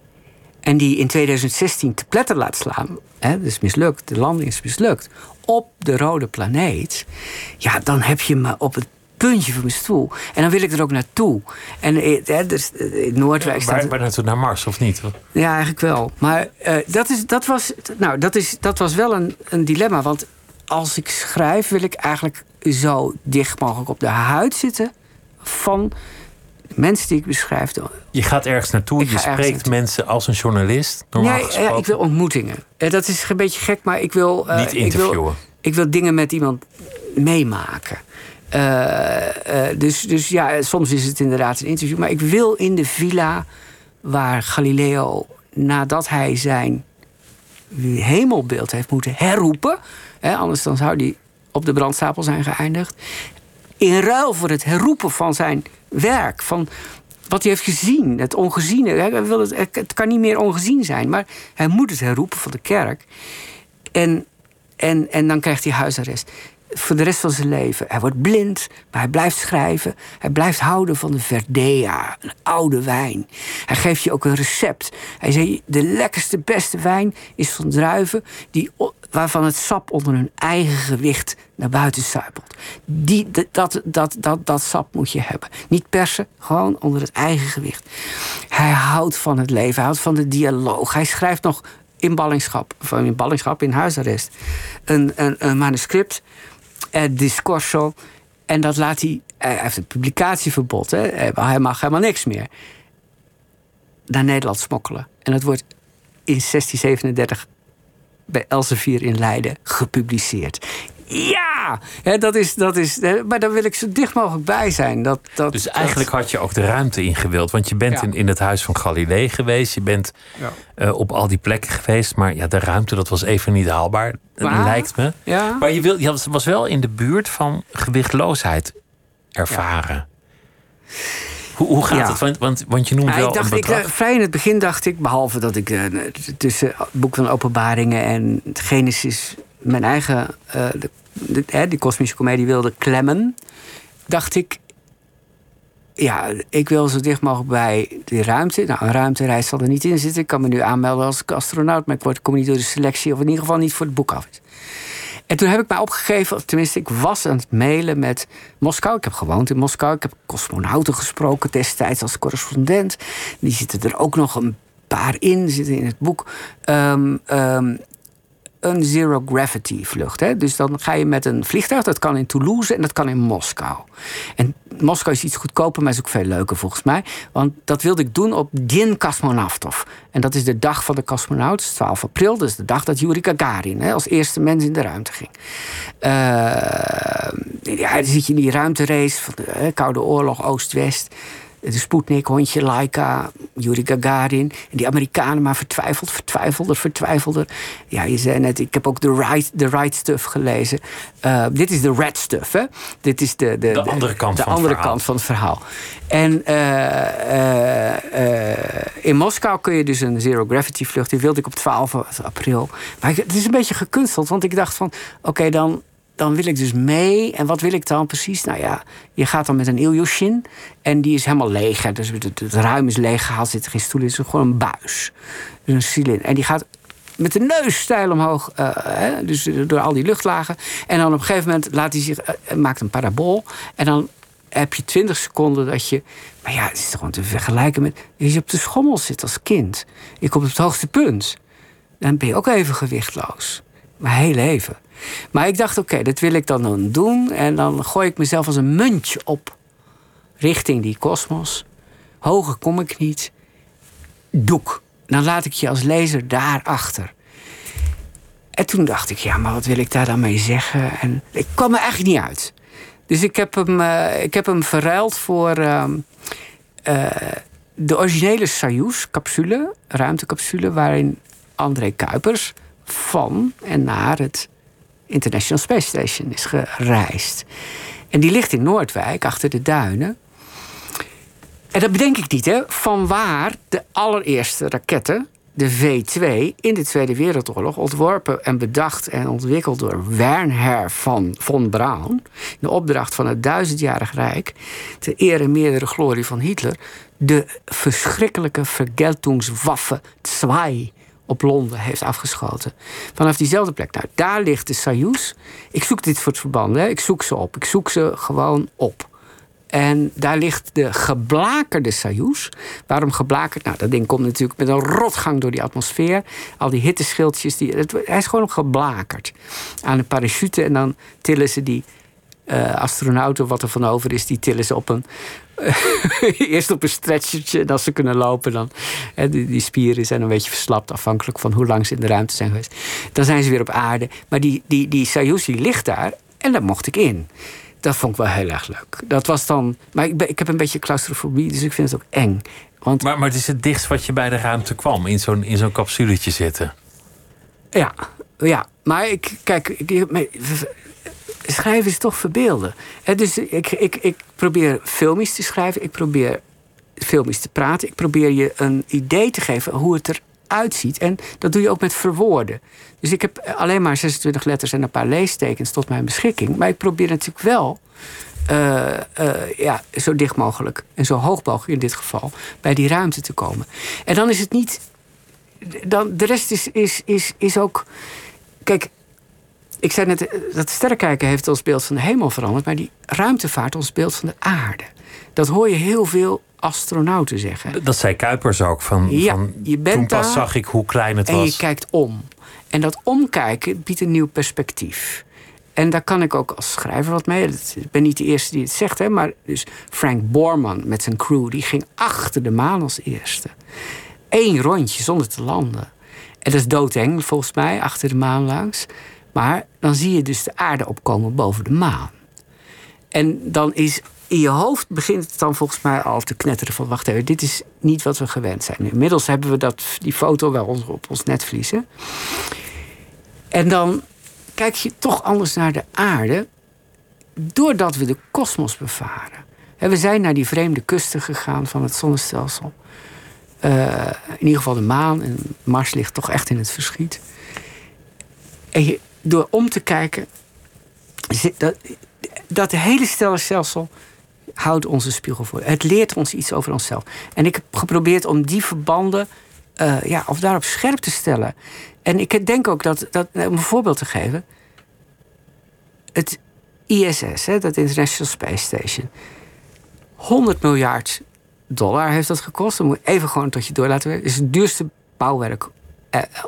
en die in 2016 te pletter laat slaan, hè, dus mislukt, de landing is mislukt, op de rode planeet, ja, dan heb je me op het puntje van mijn stoel. En dan wil ik er ook naartoe. En dus, in Noordwijk staat... Waar naartoe? Naar Mars, of niet? Ja, eigenlijk wel. Maar dat was wel een dilemma, want als ik schrijf wil ik eigenlijk zo dicht mogelijk op de huid zitten van mensen die ik beschrijf. Je gaat ergens naartoe, je spreekt mensen als een journalist. Ja, ik wil ontmoetingen. Dat is een beetje gek, maar ik wil... niet interviewen. Ik wil dingen met iemand meemaken. Dus ja, soms is het inderdaad een interview. Maar ik wil in de villa waar Galileo, nadat hij zijn hemelbeeld heeft moeten herroepen, anders dan zou hij op de brandstapel zijn geëindigd, in ruil voor het herroepen van zijn werk, van wat hij heeft gezien, het ongeziene. Het kan niet meer ongezien zijn, maar hij moet het herroepen van de kerk. En dan krijgt hij huisarrest voor de rest van zijn leven. Hij wordt blind, maar hij blijft schrijven. Hij blijft houden van de Verdea, een oude wijn. Hij geeft je ook een recept. Hij zei, de lekkerste, beste wijn is van druiven waarvan het sap onder hun eigen gewicht naar buiten zuipelt. Dat sap moet je hebben. Niet persen, gewoon onder het eigen gewicht. Hij houdt van het leven, hij houdt van de dialoog. Hij schrijft nog in huisarrest, een manuscript, discorso, en dat laat hij... Hij heeft het publicatieverbod, hè? Hij mag helemaal niks meer naar Nederland smokkelen. En dat wordt in 1637... bij Elsevier in Leiden gepubliceerd. Ja! Hè, dat is, maar daar wil ik zo dicht mogelijk bij zijn. Dus eigenlijk had je ook de ruimte ingewild. Want je bent in het huis van Galilei geweest. Je bent op al die plekken geweest. Maar ja, de ruimte, dat was even niet haalbaar. Maar, lijkt me. Ja. Maar je was wel in de buurt van gewichtloosheid ervaren. Ja. Hoe gaat het? Want je noemt wel een bedrag. Vrij in het begin dacht ik, behalve dat ik tussen het boek van Openbaringen en Genesis mijn eigen die kosmische komedie wilde klemmen, dacht ik, ja, ik wil zo dicht mogelijk bij die ruimte. Nou, een ruimtereis zal er niet in zitten. Ik kan me nu aanmelden als astronaut, maar ik kom niet door de selectie, of in ieder geval niet voor het boek af is. En toen heb ik mij opgegeven, of tenminste, ik was aan het mailen met Moskou. Ik heb gewoond in Moskou. Ik heb cosmonauten gesproken destijds als correspondent. Die zitten er ook nog een paar in, zitten in het boek. Een zero-gravity-vlucht. Hè? Dus dan ga je met een vliegtuig. Dat kan in Toulouse en dat kan in Moskou. En Moskou is iets goedkoper, maar is ook veel leuker volgens mij. Want dat wilde ik doen op Dien Kosmonautov. En dat is de dag van de cosmonaut, 12 april. Dat is de dag dat Yuri Gagarin als eerste mens in de ruimte ging. Dan zit je in die ruimterace van de Koude Oorlog, Oost-West. De Sputnik, hondje, Laika, Yuri Gagarin. En die Amerikanen maar vertwijfelder. Ja, je zei net, ik heb ook de right stuff gelezen. Dit is de red stuff, hè? Dit is de andere kant van het verhaal. En in Moskou kun je dus een zero-gravity vlucht. Die wilde ik op 12 april. Maar het is een beetje gekunsteld, want ik dacht van, oké, dan wil ik dus mee. En wat wil ik dan precies? Nou ja, je gaat dan met een Ilyushin. En die is helemaal leeg. Hè? Dus het ruim is leeg gehaald. Zit er geen stoel in. Het is gewoon een buis. Dus een cilinder. En die gaat met de neus steil omhoog. Dus door al die luchtlagen. En dan op een gegeven moment laat hij zich, maakt een parabool. En dan heb je 20 seconden dat je... Maar ja, het is gewoon te vergelijken met... Als je op de schommel zit als kind. Je komt op het hoogste punt. Dan ben je ook even gewichtloos. Maar heel even. Maar ik dacht, oké, dat wil ik dan doen. En dan gooi ik mezelf als een muntje op richting die kosmos. Hoger kom ik niet. Doek. Dan laat ik je als lezer daarachter. En toen dacht ik, ja, maar wat wil ik daar dan mee zeggen? En ik kwam er eigenlijk niet uit. Dus ik heb hem verruild voor de originele Soyuz-capsule, ruimtecapsule, waarin André Kuipers van en naar het International Space Station is gereisd. En die ligt in Noordwijk, achter de duinen. En dat bedenk ik niet, hè. Vanwaar de allereerste raketten, de V2, in de Tweede Wereldoorlog, ontworpen en bedacht en ontwikkeld door Wernher von Braun, in de opdracht van het Duizendjarig Rijk, ter ere en meerdere glorie van Hitler, de verschrikkelijke Vergeltungswaffe 2 op Londen heeft afgeschoten. Vanaf diezelfde plek. Nou, daar ligt de Soyuz. Ik zoek dit voor het verband, hè. Ik zoek ze op. Ik zoek ze gewoon op. En daar ligt de geblakerde Soyuz. Waarom geblakerd? Nou, dat ding komt natuurlijk met een rotgang door die atmosfeer. Al die hitteschildjes. Hij is gewoon geblakerd. Aan een parachute. En dan tillen ze die astronauten, wat er van over is, die tillen ze op een... eerst op een stretchertje. En als ze kunnen lopen, dan... Die spieren zijn een beetje verslapt, afhankelijk van hoe lang ze in de ruimte zijn geweest. Dan zijn ze weer op aarde. Maar die Soyuz ligt daar. En daar mocht ik in. Dat vond ik wel heel erg leuk. Dat was dan... Maar ik heb een beetje claustrofobie, dus ik vind het ook eng. Want... Maar het is het dichtst wat je bij de ruimte kwam. In zo'n capsuletje zitten. Ja. Maar schrijven is toch verbeelden. Dus ik probeer filmisch te schrijven. Ik probeer filmisch te praten. Ik probeer je een idee te geven hoe het eruit ziet. En dat doe je ook met verwoorden. Dus ik heb alleen maar 26 letters en een paar leestekens tot mijn beschikking. Maar ik probeer natuurlijk wel zo dicht mogelijk en zo hoog mogelijk in dit geval bij die ruimte te komen. En dan is het niet... Dan, de rest is ook... Kijk, ik zei net dat sterrenkijken heeft ons beeld van de hemel veranderd, maar die ruimtevaart ons beeld van de aarde. Dat hoor je heel veel astronauten zeggen. Dat zei Kuipers ook. Je bent toen pas daar, zag ik hoe klein het was. En je kijkt om. En dat omkijken biedt een nieuw perspectief. En daar kan ik ook als schrijver wat mee. Ik ben niet de eerste die het zegt, hè, maar dus Frank Borman met zijn crew, die ging achter de maan als eerste. 1 rondje zonder te landen. En dat is doodeng volgens mij, achter de maan langs. Maar dan zie je dus de aarde opkomen boven de maan. En dan is... In je hoofd begint het dan volgens mij al te knetteren van... wacht even, dit is niet wat we gewend zijn. Inmiddels hebben we die foto wel op ons netvlies. Hè? En dan kijk je toch anders naar de aarde... doordat we de kosmos bevaren. En we zijn naar die vreemde kusten gegaan van het zonnestelsel. In ieder geval de maan. En Mars ligt toch echt in het verschiet. En door om te kijken... Dat hele sterrenstelsel houdt onze spiegel voor. Het leert ons iets over onszelf. En ik heb geprobeerd om die verbanden of daarop scherp te stellen. En ik denk ook dat om een voorbeeld te geven... het ISS, hè, dat International Space Station... $100 miljard heeft dat gekost. Dat moet je even gewoon tot je door laten werken. Het is het duurste bouwwerk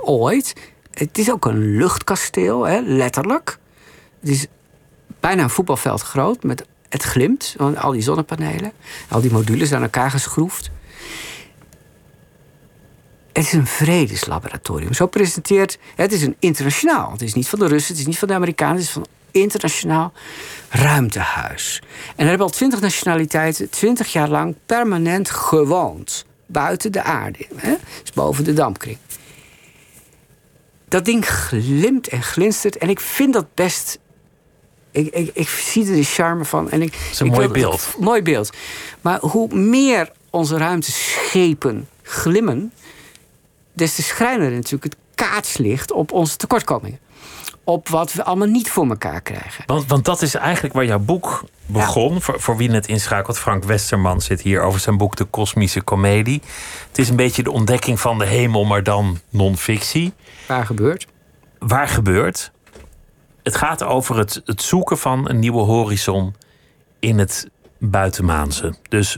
ooit. Het is ook een luchtkasteel, hè, letterlijk. Het is... bijna een voetbalveld groot, met het glimt. Want al die zonnepanelen, al die modules aan elkaar geschroefd. Het is een vredeslaboratorium. Zo presenteert... Het is een internationaal. Het is niet van de Russen, het is niet van de Amerikanen. Het is van internationaal ruimtehuis. En er hebben al 20 nationaliteiten 20 jaar lang permanent gewoond. Buiten de aarde. Hè? Dus boven de dampkring. Dat ding glimt en glinstert. En ik vind dat best... Ik zie er de charme van. En het is een mooi beeld. Mooi beeld. Maar hoe meer onze ruimteschepen glimmen... des te schrijner natuurlijk het kaatslicht op onze tekortkomingen. Op wat we allemaal niet voor elkaar krijgen. Want dat is eigenlijk waar jouw boek begon. Ja. Voor wie net inschakelt, Frank Westerman zit hier over zijn boek De Kosmische Komedie. Het is een beetje de ontdekking van de hemel, maar dan non-fictie. Waar gebeurt... Het gaat over het zoeken van een nieuwe horizon in het buitenmaanse. Dus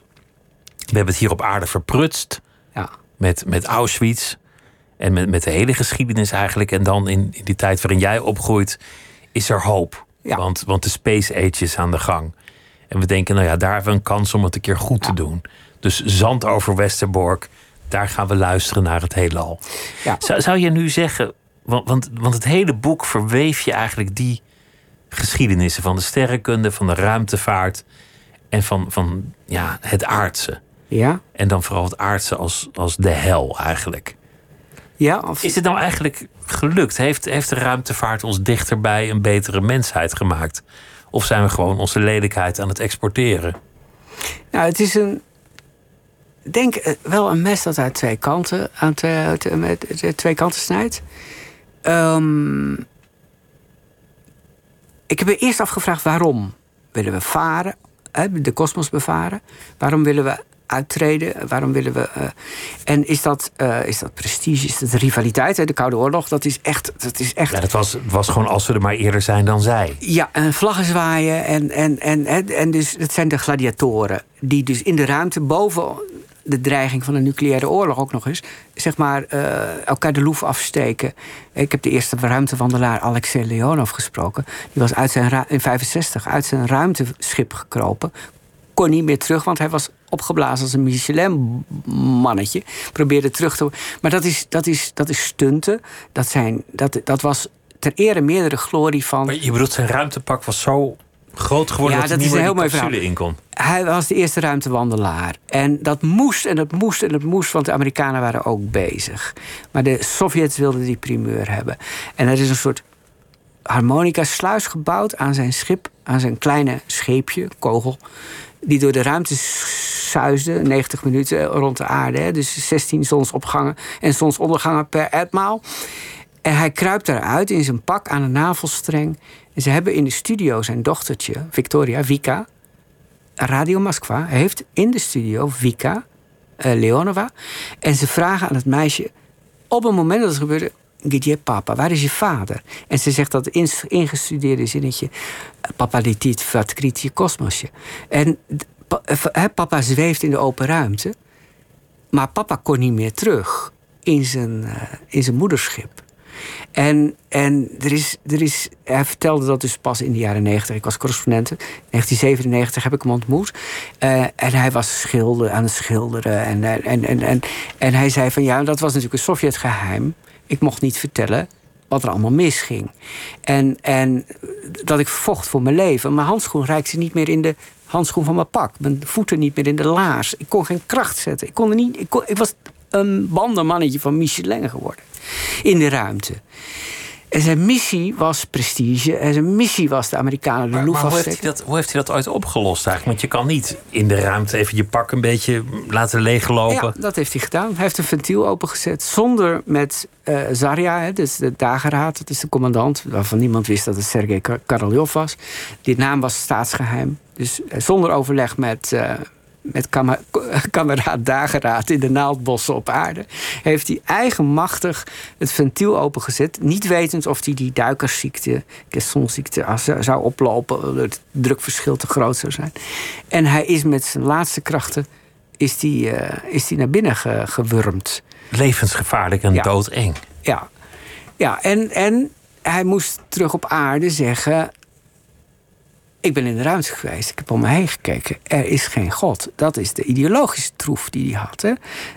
we hebben het hier op aarde verprutst. Ja. Met Auschwitz en met de hele geschiedenis eigenlijk. En dan in die tijd waarin jij opgroeit, is er hoop. Ja. Want de Space Age is aan de gang. En we denken, nou ja, daar hebben we een kans om het een keer goed te doen. Dus zand over Westerbork. Daar gaan we luisteren naar het heelal. Ja. Zou je nu zeggen... Want het hele boek verweef je eigenlijk die geschiedenissen... van de sterrenkunde, van de ruimtevaart... en van het aardse. Ja. En dan vooral het aardse als de hel eigenlijk. Ja, of... Is het nou eigenlijk gelukt? Heeft de ruimtevaart ons dichterbij een betere mensheid gemaakt? Of zijn we gewoon onze lelijkheid aan het exporteren? Nou, het is een mes dat uit twee kanten snijdt. Ik heb me eerst afgevraagd waarom willen we varen, de kosmos bevaren? Waarom willen we uittreden? Waarom willen we? En is dat prestige? Is dat rivaliteit? De Koude Oorlog, dat is echt. Ja, het was gewoon als we er maar eerder zijn dan zij. Ja, en vlaggen zwaaien en dus dat zijn de gladiatoren die dus in de ruimte boven de dreiging van een nucleaire oorlog ook nog eens, zeg maar, elkaar de loef afsteken. Ik heb de eerste ruimtewandelaar Alexei Leonov gesproken. Die was in 65 uit zijn ruimteschip gekropen. Kon niet meer terug, want hij was opgeblazen als een Michelin-mannetje. Probeerde terug te... Maar dat is stunten. Dat was ter ere meerdere glorie van... Maar je bedoelt, zijn ruimtepak was zo groot geworden... Ja, dat hij niet meer in de in kon. Hij was de eerste ruimtewandelaar. En dat moest en dat moest en dat moest... want de Amerikanen waren ook bezig. Maar de Sovjets wilden die primeur hebben. En er is een soort harmonica-sluis gebouwd aan zijn schip... aan zijn kleine scheepje, kogel... die door de ruimte suisde, 90 minuten rond de aarde. Hè? Dus 16 zonsopgangen en zonsondergangen per etmaal. En hij kruipt daaruit in zijn pak aan een navelstreng. En ze hebben in de studio zijn dochtertje, Victoria, Vika... Radio Moskva heeft in de studio Vika, Leonova... en ze vragen aan het meisje, op het moment dat het gebeurde... Gidje papa, waar is je vader? En ze zegt dat ingestudeerde zinnetje... Papa liet wat kritische kosmosje. En papa zweeft in de open ruimte... maar papa kon niet meer terug in zijn moederschip. En hij vertelde dat dus pas in de jaren 90. Ik was correspondent. In 1997 heb ik hem ontmoet. En hij was aan het schilderen. En hij zei van ja, dat was natuurlijk een Sovjetgeheim... Ik mocht niet vertellen wat er allemaal misging. En dat ik vocht voor mijn leven. Mijn handschoen reikte niet meer in de handschoen van mijn pak. Mijn voeten niet meer in de laars. Ik kon geen kracht zetten. Ik was een bandenmannetje van Michelin geworden. In de ruimte. En zijn missie was prestige. En zijn missie was de Amerikanen de loef afsteken. Maar hoe heeft hij dat ooit opgelost eigenlijk? Want je kan niet in de ruimte even je pak een beetje laten leeglopen. Ja, dat heeft hij gedaan. Hij heeft een ventiel opengezet zonder met Zarja, dus de dageraad. Dat is de commandant, waarvan niemand wist dat het Sergei Koroljov was. Die naam was staatsgeheim. Dus zonder overleg met kameraad Dageraad in de naaldbossen op aarde... heeft hij eigenmachtig het ventiel opengezet... niet wetend of hij die duikersziekte, Kessonziekte, zou oplopen... het drukverschil te groot zou zijn. En hij is met zijn laatste krachten is die naar binnen gewurmd. Levensgevaarlijk en doodeng. Ja, en hij moest terug op aarde zeggen... Ik ben in de ruimte geweest, ik heb om me heen gekeken. Er is geen God. Dat is de ideologische troef die hij had. Hè?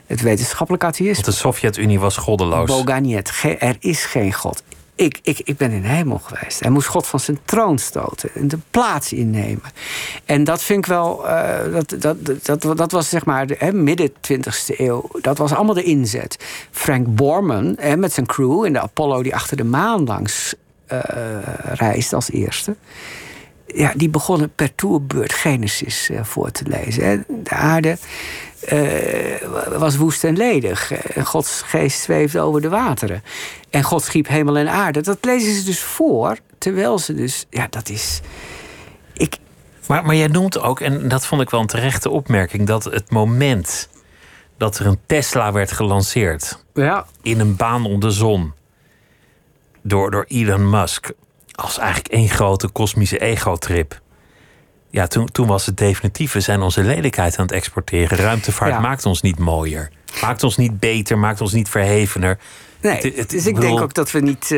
Het wetenschappelijk atheïsme. Want de Sovjet-Unie was goddeloos. Boganiet, er is geen God. Ik ben in de hemel geweest. Hij moest God van zijn troon stoten en de plaats innemen. En dat vind ik wel... dat was zeg maar midden 20e eeuw. Dat was allemaal de inzet. Frank Borman met zijn crew in de Apollo... die achter de maan langs reist als eerste... Ja, die begonnen per toerbeurt Genesis voor te lezen. Hè. De aarde was woest en ledig. Gods geest zweefde over de wateren. En God schiep hemel en aarde. Dat lezen ze dus voor, terwijl ze dus... Ja, dat is... Maar jij noemt ook, en dat vond ik wel een terechte opmerking... dat het moment dat er een Tesla werd gelanceerd... Ja. In een baan om de zon... door Elon Musk... als eigenlijk één grote kosmische ego-trip. Ja, toen was het definitief. We zijn onze lelijkheid aan het exporteren. Ruimtevaart maakt ons niet mooier. Maakt ons niet beter, maakt ons niet verhevener. Nee, dus ik denk ook dat we niet...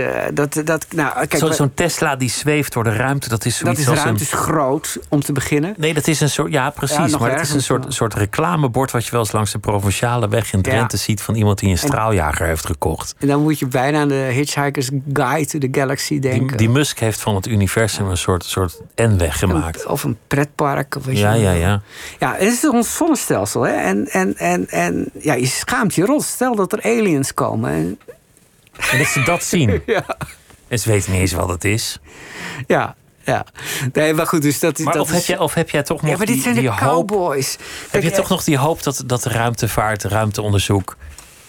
Zo'n Tesla die zweeft door de ruimte, dat is zoiets als... Ruimte is groot, om te beginnen. Nee, dat is een soort... Ja, precies, ja, maar het is een soort reclamebord... wat je wel eens langs de provinciale weg in Drenthe ziet... van iemand die een straaljager heeft gekocht. En dan moet je bijna aan de Hitchhiker's Guide to the Galaxy denken. Die Musk heeft van het universum een soort N-weg gemaakt. Of een pretpark. Of ja, het is ons zonnestelsel. Hè? En ja, je schaamt je rot. Stel dat er aliens komen... En dat ze dat zien. Ja. En ze weten niet eens wat het is. Ja. Nee, maar goed, dus dat is... Heb jij toch nog maar dit zijn die cowboys. Heb je toch nog die hoop dat ruimtevaart, ruimteonderzoek...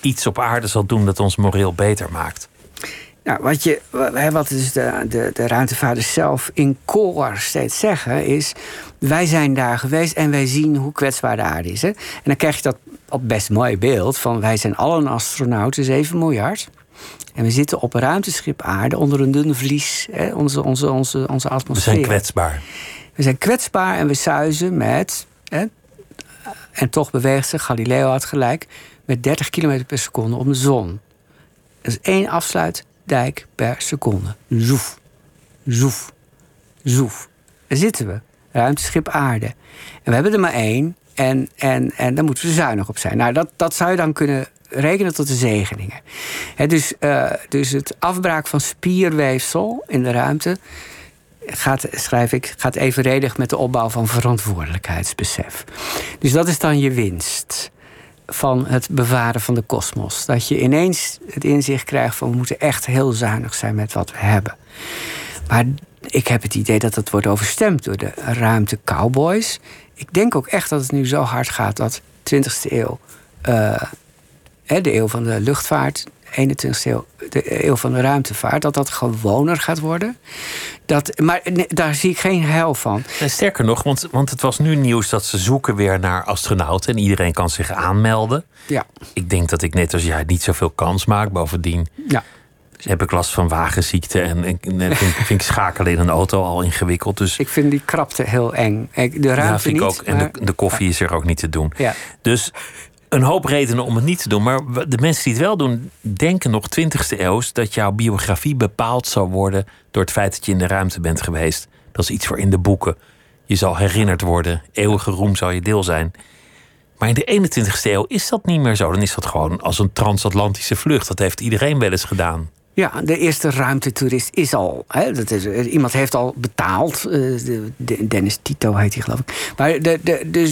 iets op aarde zal doen dat ons moreel beter maakt? Nou, wat dus de ruimtevaarders zelf in koor steeds zeggen... is, wij zijn daar geweest en wij zien hoe kwetsbaar de aarde is. Hè? En dan krijg je dat op best mooi beeld van... wij zijn allen astronauten, 7 miljard... En we zitten op een ruimteschip aarde onder een dun vlies, hè, onze atmosfeer. We zijn kwetsbaar. En we suizen met... Hè, en toch beweegt zich, Galileo had gelijk... met 30 km per seconde om de zon. Dat is 1 afsluitdijk per seconde. Zoef. Zoef. Zoef. Daar zitten we. Ruimteschip aarde. En we hebben er maar 1. En daar moeten we zuinig op zijn. Nou, dat zou je dan kunnen... rekenen tot de zegeningen. He, dus het afbraak van spierweefsel in de ruimte... gaat evenredig met de opbouw van verantwoordelijkheidsbesef. Dus dat is dan je winst van het bewaren van de kosmos. Dat je ineens het inzicht krijgt van... we moeten echt heel zuinig zijn met wat we hebben. Maar ik heb het idee dat dat wordt overstemd door de ruimte cowboys. Ik denk ook echt dat het nu zo hard gaat dat 20e eeuw... de eeuw van de luchtvaart, 21e eeuw, de eeuw van de ruimtevaart... dat gewoner gaat worden. Daar zie ik geen heil van. En sterker nog, want het was nu nieuws dat ze zoeken weer naar astronauten... en iedereen kan zich aanmelden. Ja. Ik denk dat ik net als jij niet zoveel kans maak. Bovendien heb ik last van wagenziekte... en vind ik schakelen in een auto al ingewikkeld. Dus... Ik vind die krapte heel eng. De ruimte vind ik niet. Ook, maar... En de koffie is er ook niet te doen. Ja. Dus... Een hoop redenen om het niet te doen. Maar de mensen die het wel doen, denken nog 20e eeuws... dat jouw biografie bepaald zal worden... door het feit dat je in de ruimte bent geweest. Dat is iets voor in de boeken. Je zal herinnerd worden. Eeuwige roem zal je deel zijn. Maar in de 21e eeuw is dat niet meer zo. Dan is dat gewoon als een transatlantische vlucht. Dat heeft iedereen wel eens gedaan. Ja, de eerste ruimtetoerist is al... Hè, iemand heeft al betaald. Dennis Tito heet hij, geloof ik. Maar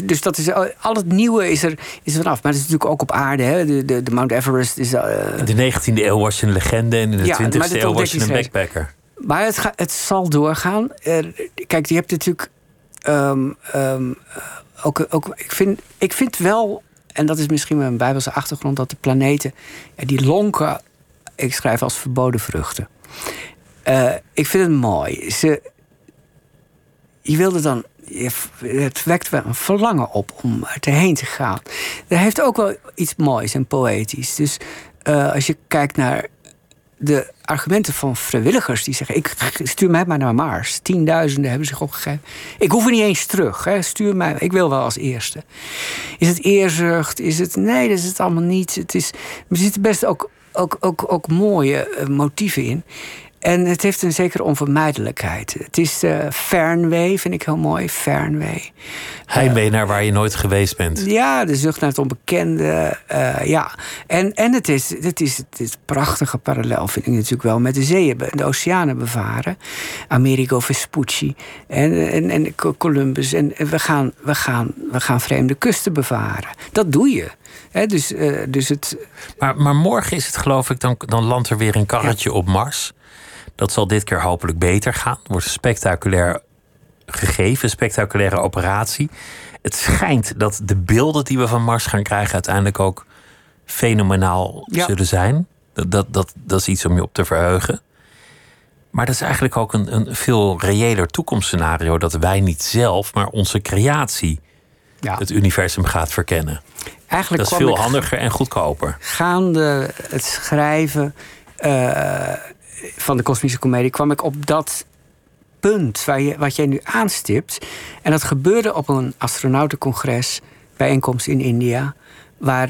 dus dat is, al het nieuwe is er vanaf. Maar dat is natuurlijk ook op aarde. Hè. De Mount Everest is... In de 19e eeuw was je een legende... en in de 20e eeuw was je een backpacker. Maar het zal doorgaan. Kijk, je hebt natuurlijk... Ik vind wel... en dat is misschien mijn Bijbelse achtergrond... dat de planeten die lonken... Ik schrijf als verboden vruchten. Ik vind het mooi. Het wekt wel een verlangen op om erheen te gaan. Dat heeft ook wel iets moois en poëtisch. Dus als je kijkt naar de argumenten van vrijwilligers... die zeggen, stuur mij maar naar Mars. 10.000 hebben zich opgegeven. Ik hoef er niet eens terug. Hè. Stuur mij, ik wil wel als eerste. Is het eerzucht? Is het... Nee, dat is het allemaal niet. Er zitten best ook mooie motieven in. En het heeft een zekere onvermijdelijkheid. Het is fernwee, vind ik heel mooi. Fernwee. Heimwee naar waar je nooit geweest bent. Ja, de zucht naar het onbekende. En het is prachtige parallel, vind ik natuurlijk wel... met de zeeën, de oceanen bevaren. Amerigo Vespucci en Columbus. En we gaan vreemde kusten bevaren. Dat doe je. He, dus het... Maar morgen is het, geloof ik, dan landt er weer een karretje op Mars. Dat zal dit keer hopelijk beter gaan. Het wordt een spectaculair gegeven, een spectaculaire operatie. Het schijnt dat de beelden die we van Mars gaan krijgen... uiteindelijk ook fenomenaal zullen zijn. Dat is iets om je op te verheugen. Maar dat is eigenlijk ook een veel reëler toekomstscenario... dat wij niet zelf, maar onze creatie... het universum gaat verkennen. Eigenlijk dat is veel handiger en goedkoper. Gaande het schrijven van de Kosmische Komedie... kwam ik op dat punt wat jij nu aanstipt. En dat gebeurde op een astronautencongres... bijeenkomst in India... Waar,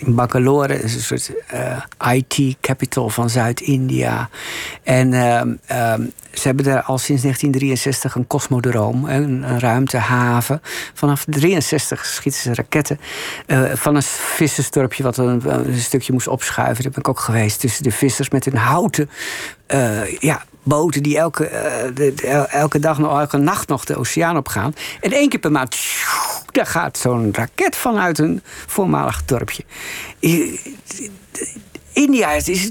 in Bangalore is een soort IT-capital van Zuid-India. En ze hebben daar al sinds 1963 een cosmodroom, een ruimtehaven. Vanaf 1963 schieten ze raketten van een vissersdorpje wat een stukje moest opschuiven. Daar ben ik ook geweest. Tussen de vissers met hun houten boten die elke dag, elke nacht nog de oceaan opgaan. En 1 keer per maand, daar gaat zo'n raket vanuit een voormalig dorpje. India is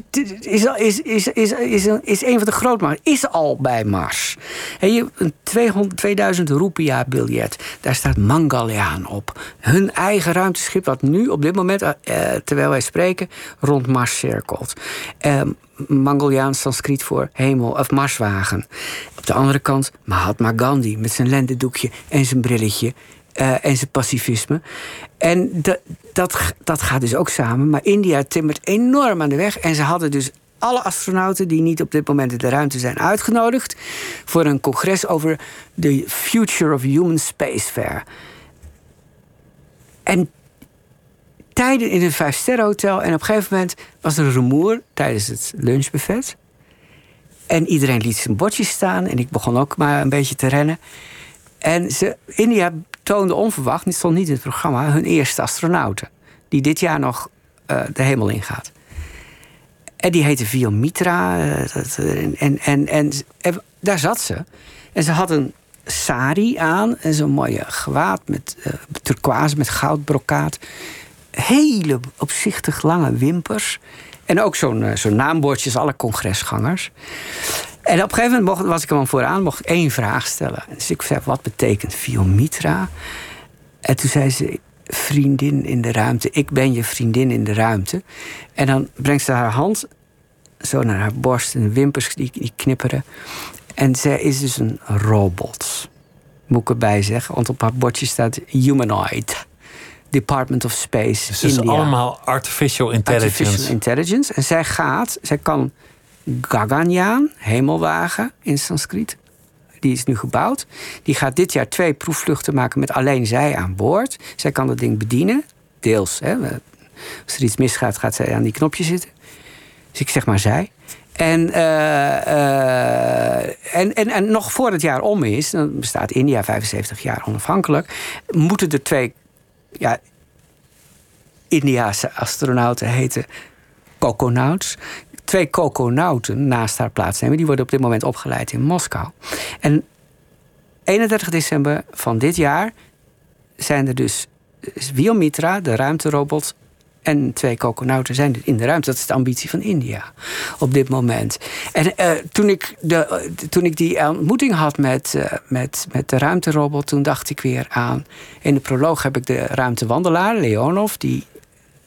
een van de grootmacht. Is al bij Mars. En je hebt een 2000 roepia biljet. Daar staat Mangalyaan op. Hun eigen ruimteschip wat nu op dit moment, terwijl wij spreken, rond Mars cirkelt. Mangalyaan, Sanskriet voor hemel of Marswagen. Op de andere kant Mahatma Gandhi met zijn lendendoekje en zijn brilletje. En zijn pacifisme. En dat gaat dus ook samen. Maar India timmert enorm aan de weg. En ze hadden dus alle astronauten die niet op dit moment in de ruimte zijn uitgenodigd voor een congres over the future of human spacefair. En tijden in een 5-sterrenhotel. En op een gegeven moment was er een rumoer tijdens het lunchbuffet. En iedereen liet zijn bordjes staan. En ik begon ook maar een beetje te rennen. En India toonde onverwacht, dit stond niet in het programma, hun eerste astronauten. Die dit jaar nog de hemel ingaat. En die heette Viomitra. En daar zat ze. En ze had een sari aan. En zo'n mooie gewaad met turquoise, met goudbrokaat. Hele opzichtig lange wimpers. En ook zo'n naambordje als alle congresgangers. En op een gegeven moment was ik hem vooraan, mocht ik 1 vraag stellen. Dus ik zei, wat betekent Viomitra? En toen zei ze, vriendin in de ruimte. Ik ben je vriendin in de ruimte. En dan brengt ze haar hand zo naar haar borst en de wimpers die knipperen. En zij is dus een robot. Moet ik erbij zeggen, want op haar bordje staat humanoid. Department of Space, dus India. Dus allemaal artificial intelligence. En zij kan Gaganyaan, hemelwagen in Sanskriet. Die is nu gebouwd. Die gaat dit jaar 2 proefvluchten maken met alleen zij aan boord. Zij kan dat ding bedienen. Deels. Hè. Als er iets misgaat, gaat zij aan die knopje zitten. Dus ik zeg maar zij. En nog voor het jaar om is, dan bestaat India 75 jaar onafhankelijk, moeten er 2 Indiase astronauten heten coconauts. 2 coconauten naast haar plaatsnemen. Die worden op dit moment opgeleid in Moskou. En 31 december van dit jaar zijn er dus Viomitra, de ruimterobot, en 2 coconauten zijn er in de ruimte. Dat is de ambitie van India op dit moment. En toen ik die ontmoeting had met de ruimterobot, toen dacht ik weer aan, in de proloog heb ik de ruimtewandelaar, Leonov, die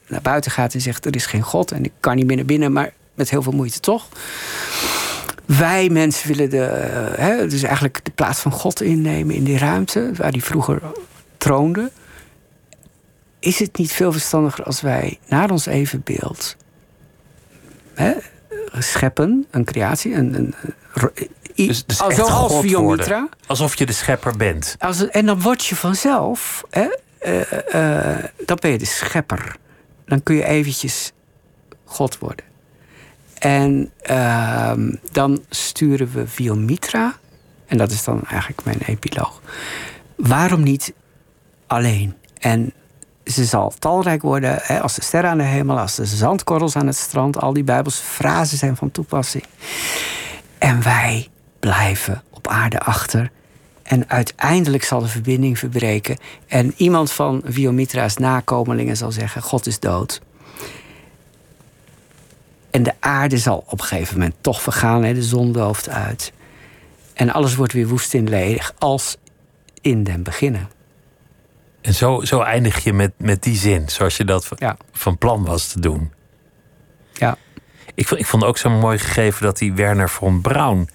naar buiten gaat en zegt, er is geen God en ik kan niet meer naar binnen, maar met heel veel moeite toch. Wij mensen willen dus eigenlijk de plaats van God innemen in die ruimte waar die vroeger troonde. Is het niet veel verstandiger als wij naar ons evenbeeld scheppen, een creatie, dus alsof Viomitra. Alsof je de schepper bent. En dan word je vanzelf, dan ben je de schepper. Dan kun je eventjes God worden. En dan sturen we Viomitra. En dat is dan eigenlijk mijn epiloog. Waarom niet alleen? En ze zal talrijk worden, hè, als de sterren aan de hemel, als de zandkorrels aan het strand. Al die Bijbelse frasen zijn van toepassing. En wij blijven op aarde achter. En uiteindelijk zal de verbinding verbreken. En iemand van Viomitra's nakomelingen zal zeggen, God is dood. En de aarde zal op een gegeven moment toch vergaan. Hè? De zon dooft uit. En alles wordt weer woest en ledig. Als in den beginnen. En zo eindig je met die zin. Zoals je dat van plan was te doen. Ja. Ik vond ook zo mooi gegeven dat die Wernher von Braun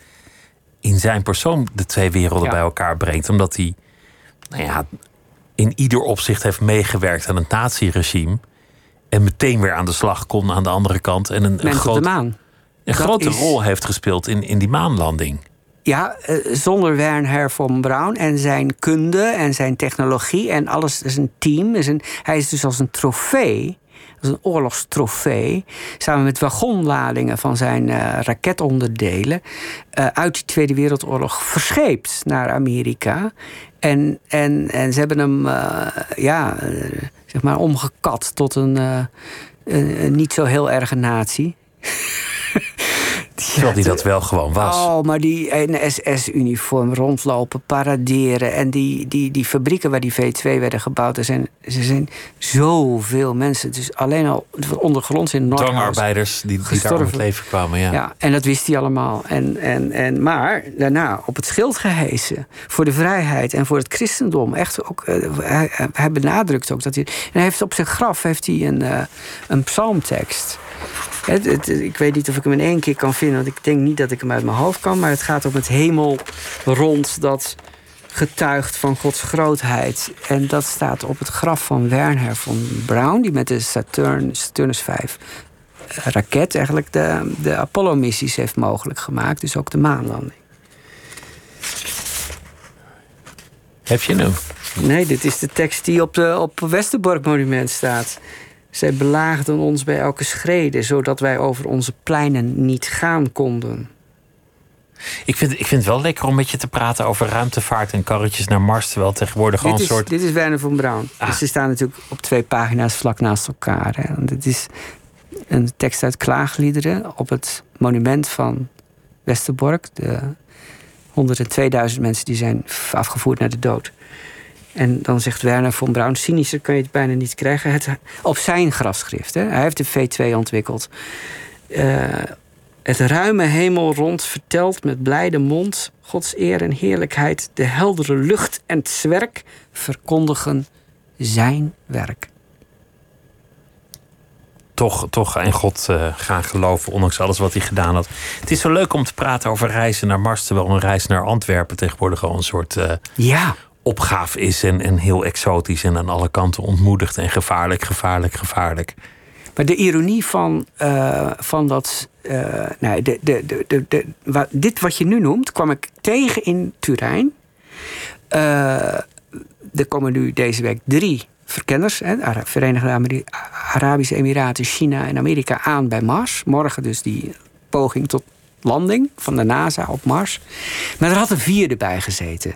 in zijn persoon de 2 werelden bij elkaar brengt. Omdat hij in ieder opzicht heeft meegewerkt aan het naziregime. En meteen weer aan de slag kon aan de andere kant. En een grote rol heeft gespeeld in die maanlanding. Ja, zonder Wernher von Braun en zijn kunde en zijn technologie en alles is een team. Hij is dus als een trofee, als een oorlogstrofee, samen met wagonladingen van zijn raketonderdelen uit de Tweede Wereldoorlog verscheept naar Amerika. En ze hebben hem zeg maar omgekat tot een niet zo heel erge nazi. Terwijl die dat wel gewoon was. Oh, maar die SS-uniform rondlopen, paraderen. En die fabrieken waar die V2 werden gebouwd. Er zijn zoveel mensen. Dus alleen al ondergronds in Noordwijk. Dwangarbeiders die daar om het leven kwamen. Ja, en dat wist hij allemaal. Maar daarna op het schild gehesen. Voor de vrijheid en voor het christendom. Echt ook, hij benadrukt ook dat hij. En hij heeft op zijn graf een psalmtekst. Ik weet niet of ik hem in één keer kan vinden, want ik denk niet dat ik hem uit mijn hoofd kan. Maar het gaat om het hemel rond dat getuigt van Gods grootheid. En dat staat op het graf van Wernher von Braun, die met de Saturnus 5 raket eigenlijk de Apollo-missies heeft mogelijk gemaakt. Dus ook de maanlanding. Heb je nou? Nee, dit is de tekst die op Westerbork-monument staat. Zij belaagden ons bij elke schrede, zodat wij over onze pleinen niet gaan konden. Ik vind het wel lekker om met je te praten over ruimtevaart en karretjes naar Mars. Terwijl tegenwoordig gewoon een soort. Dit is Wernher von Braun. Ah. Dus ze staan natuurlijk op 2 pagina's vlak naast elkaar. Hè. Dit is een tekst uit klaagliederen op het monument van Westerbork. De 102.000 mensen die zijn afgevoerd naar de dood. En dan zegt Wernher von Braun, cynischer kun je het bijna niet krijgen. Op zijn grafschrift, hè? Hij heeft de V2 ontwikkeld. Het ruime hemel rond vertelt met blijde mond Gods eer en heerlijkheid. De heldere lucht en het zwerk verkondigen zijn werk. Toch aan God gaan geloven, ondanks alles wat hij gedaan had. Het is zo leuk om te praten over reizen naar Mars, terwijl een reis naar Antwerpen tegenwoordig al een soort... opgave is en heel exotisch en aan alle kanten ontmoedigd en gevaarlijk. Maar de ironie van dat... dit wat je nu noemt, kwam ik tegen in Turijn. Er komen nu deze week 3 verkenners... Verenigde Arabische Emiraten, China en Amerika aan bij Mars. Morgen dus die poging tot... landing van de NASA op Mars. Maar er had een 4e bij gezeten.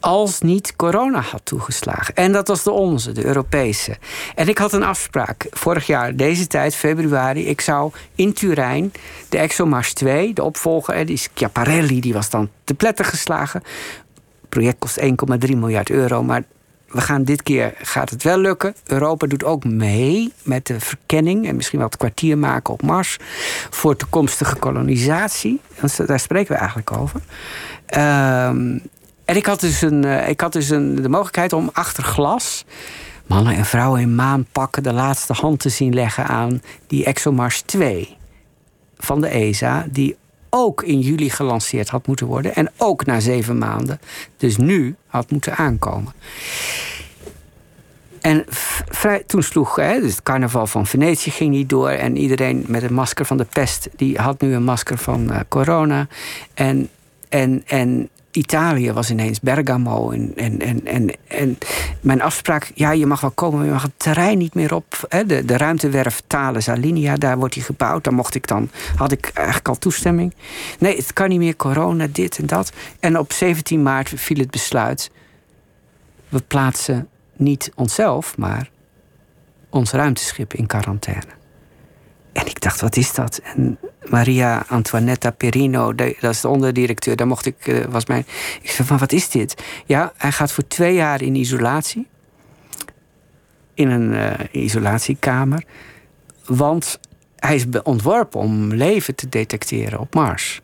Als niet corona had toegeslagen. En dat was de onze, de Europese. En ik had een afspraak. Vorig jaar, deze tijd, februari... ik zou in Turijn de ExoMars 2, de opvolger... die Schiaparelli, die was dan te pletter geslagen. Het project kost €1,3 miljard, maar... Dit keer gaat het wel lukken. Europa doet ook mee met de verkenning... en misschien wel het kwartier maken op Mars... voor toekomstige kolonisatie. Daar spreken we eigenlijk over. En ik had dus de mogelijkheid om achter glas... mannen en vrouwen in maanpakken... de laatste hand te zien leggen aan die ExoMars 2 van de ESA... die ook in juli gelanceerd had moeten worden... en ook na 7 maanden, dus nu, had moeten aankomen. En toen sloeg dus het carnaval van Venetië ging niet door... en iedereen met een masker van de pest... die had nu een masker van corona. En Italië was ineens Bergamo. En mijn afspraak, je mag wel komen... maar je mag het terrein niet meer op. Hè? De ruimtewerf Thales Alinia, daar wordt die gebouwd. Had ik eigenlijk al toestemming. Nee, het kan niet meer, corona, dit en dat. En op 17 maart viel het besluit... we plaatsen niet onszelf, maar ons ruimteschip in quarantaine. En ik dacht, wat is dat? En Maria Antoinetta Perino, dat is de onderdirecteur, daar mocht ik, was mijn... Ik zei van, wat is dit? Ja, hij gaat voor 2 jaar in isolatie. In een isolatiekamer. Want hij is ontworpen om leven te detecteren op Mars.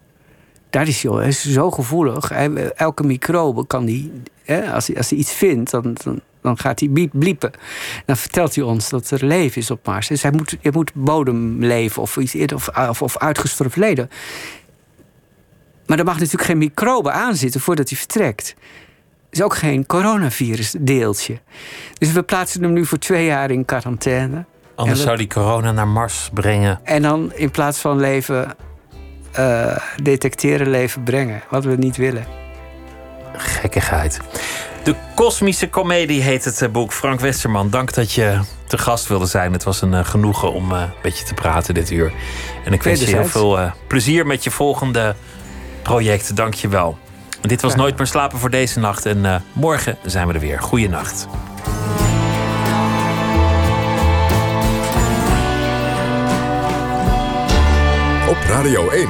Daar is hij zo gevoelig. Elke microbe kan die... Als hij iets vindt, dan gaat hij bliepen. Dan vertelt hij ons dat er leven is op Mars. Dus hij moet bodemleven of uitgestorven leden. Maar er mag natuurlijk geen microbe aanzitten voordat hij vertrekt. Er is ook geen coronavirusdeeltje. Dus we plaatsen hem nu voor 2 jaar in quarantaine. Anders zou die corona naar Mars brengen. En dan in plaats van leven... detecteren leven brengen. Wat we niet willen. Gekkigheid. De Kosmische Komedie heet het boek. Frank Westerman, dank dat je te gast wilde zijn. Het was een genoegen om een beetje te praten dit uur. En ik wens je heel veel plezier met je volgende project. Dank je wel. Dit was Nooit meer slapen voor deze nacht. En morgen zijn we er weer. Goeienacht. Op Radio 1.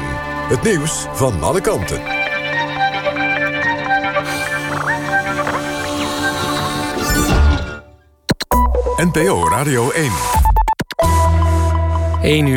Het nieuws van alle kanten. NPO Radio 1. 1 uur.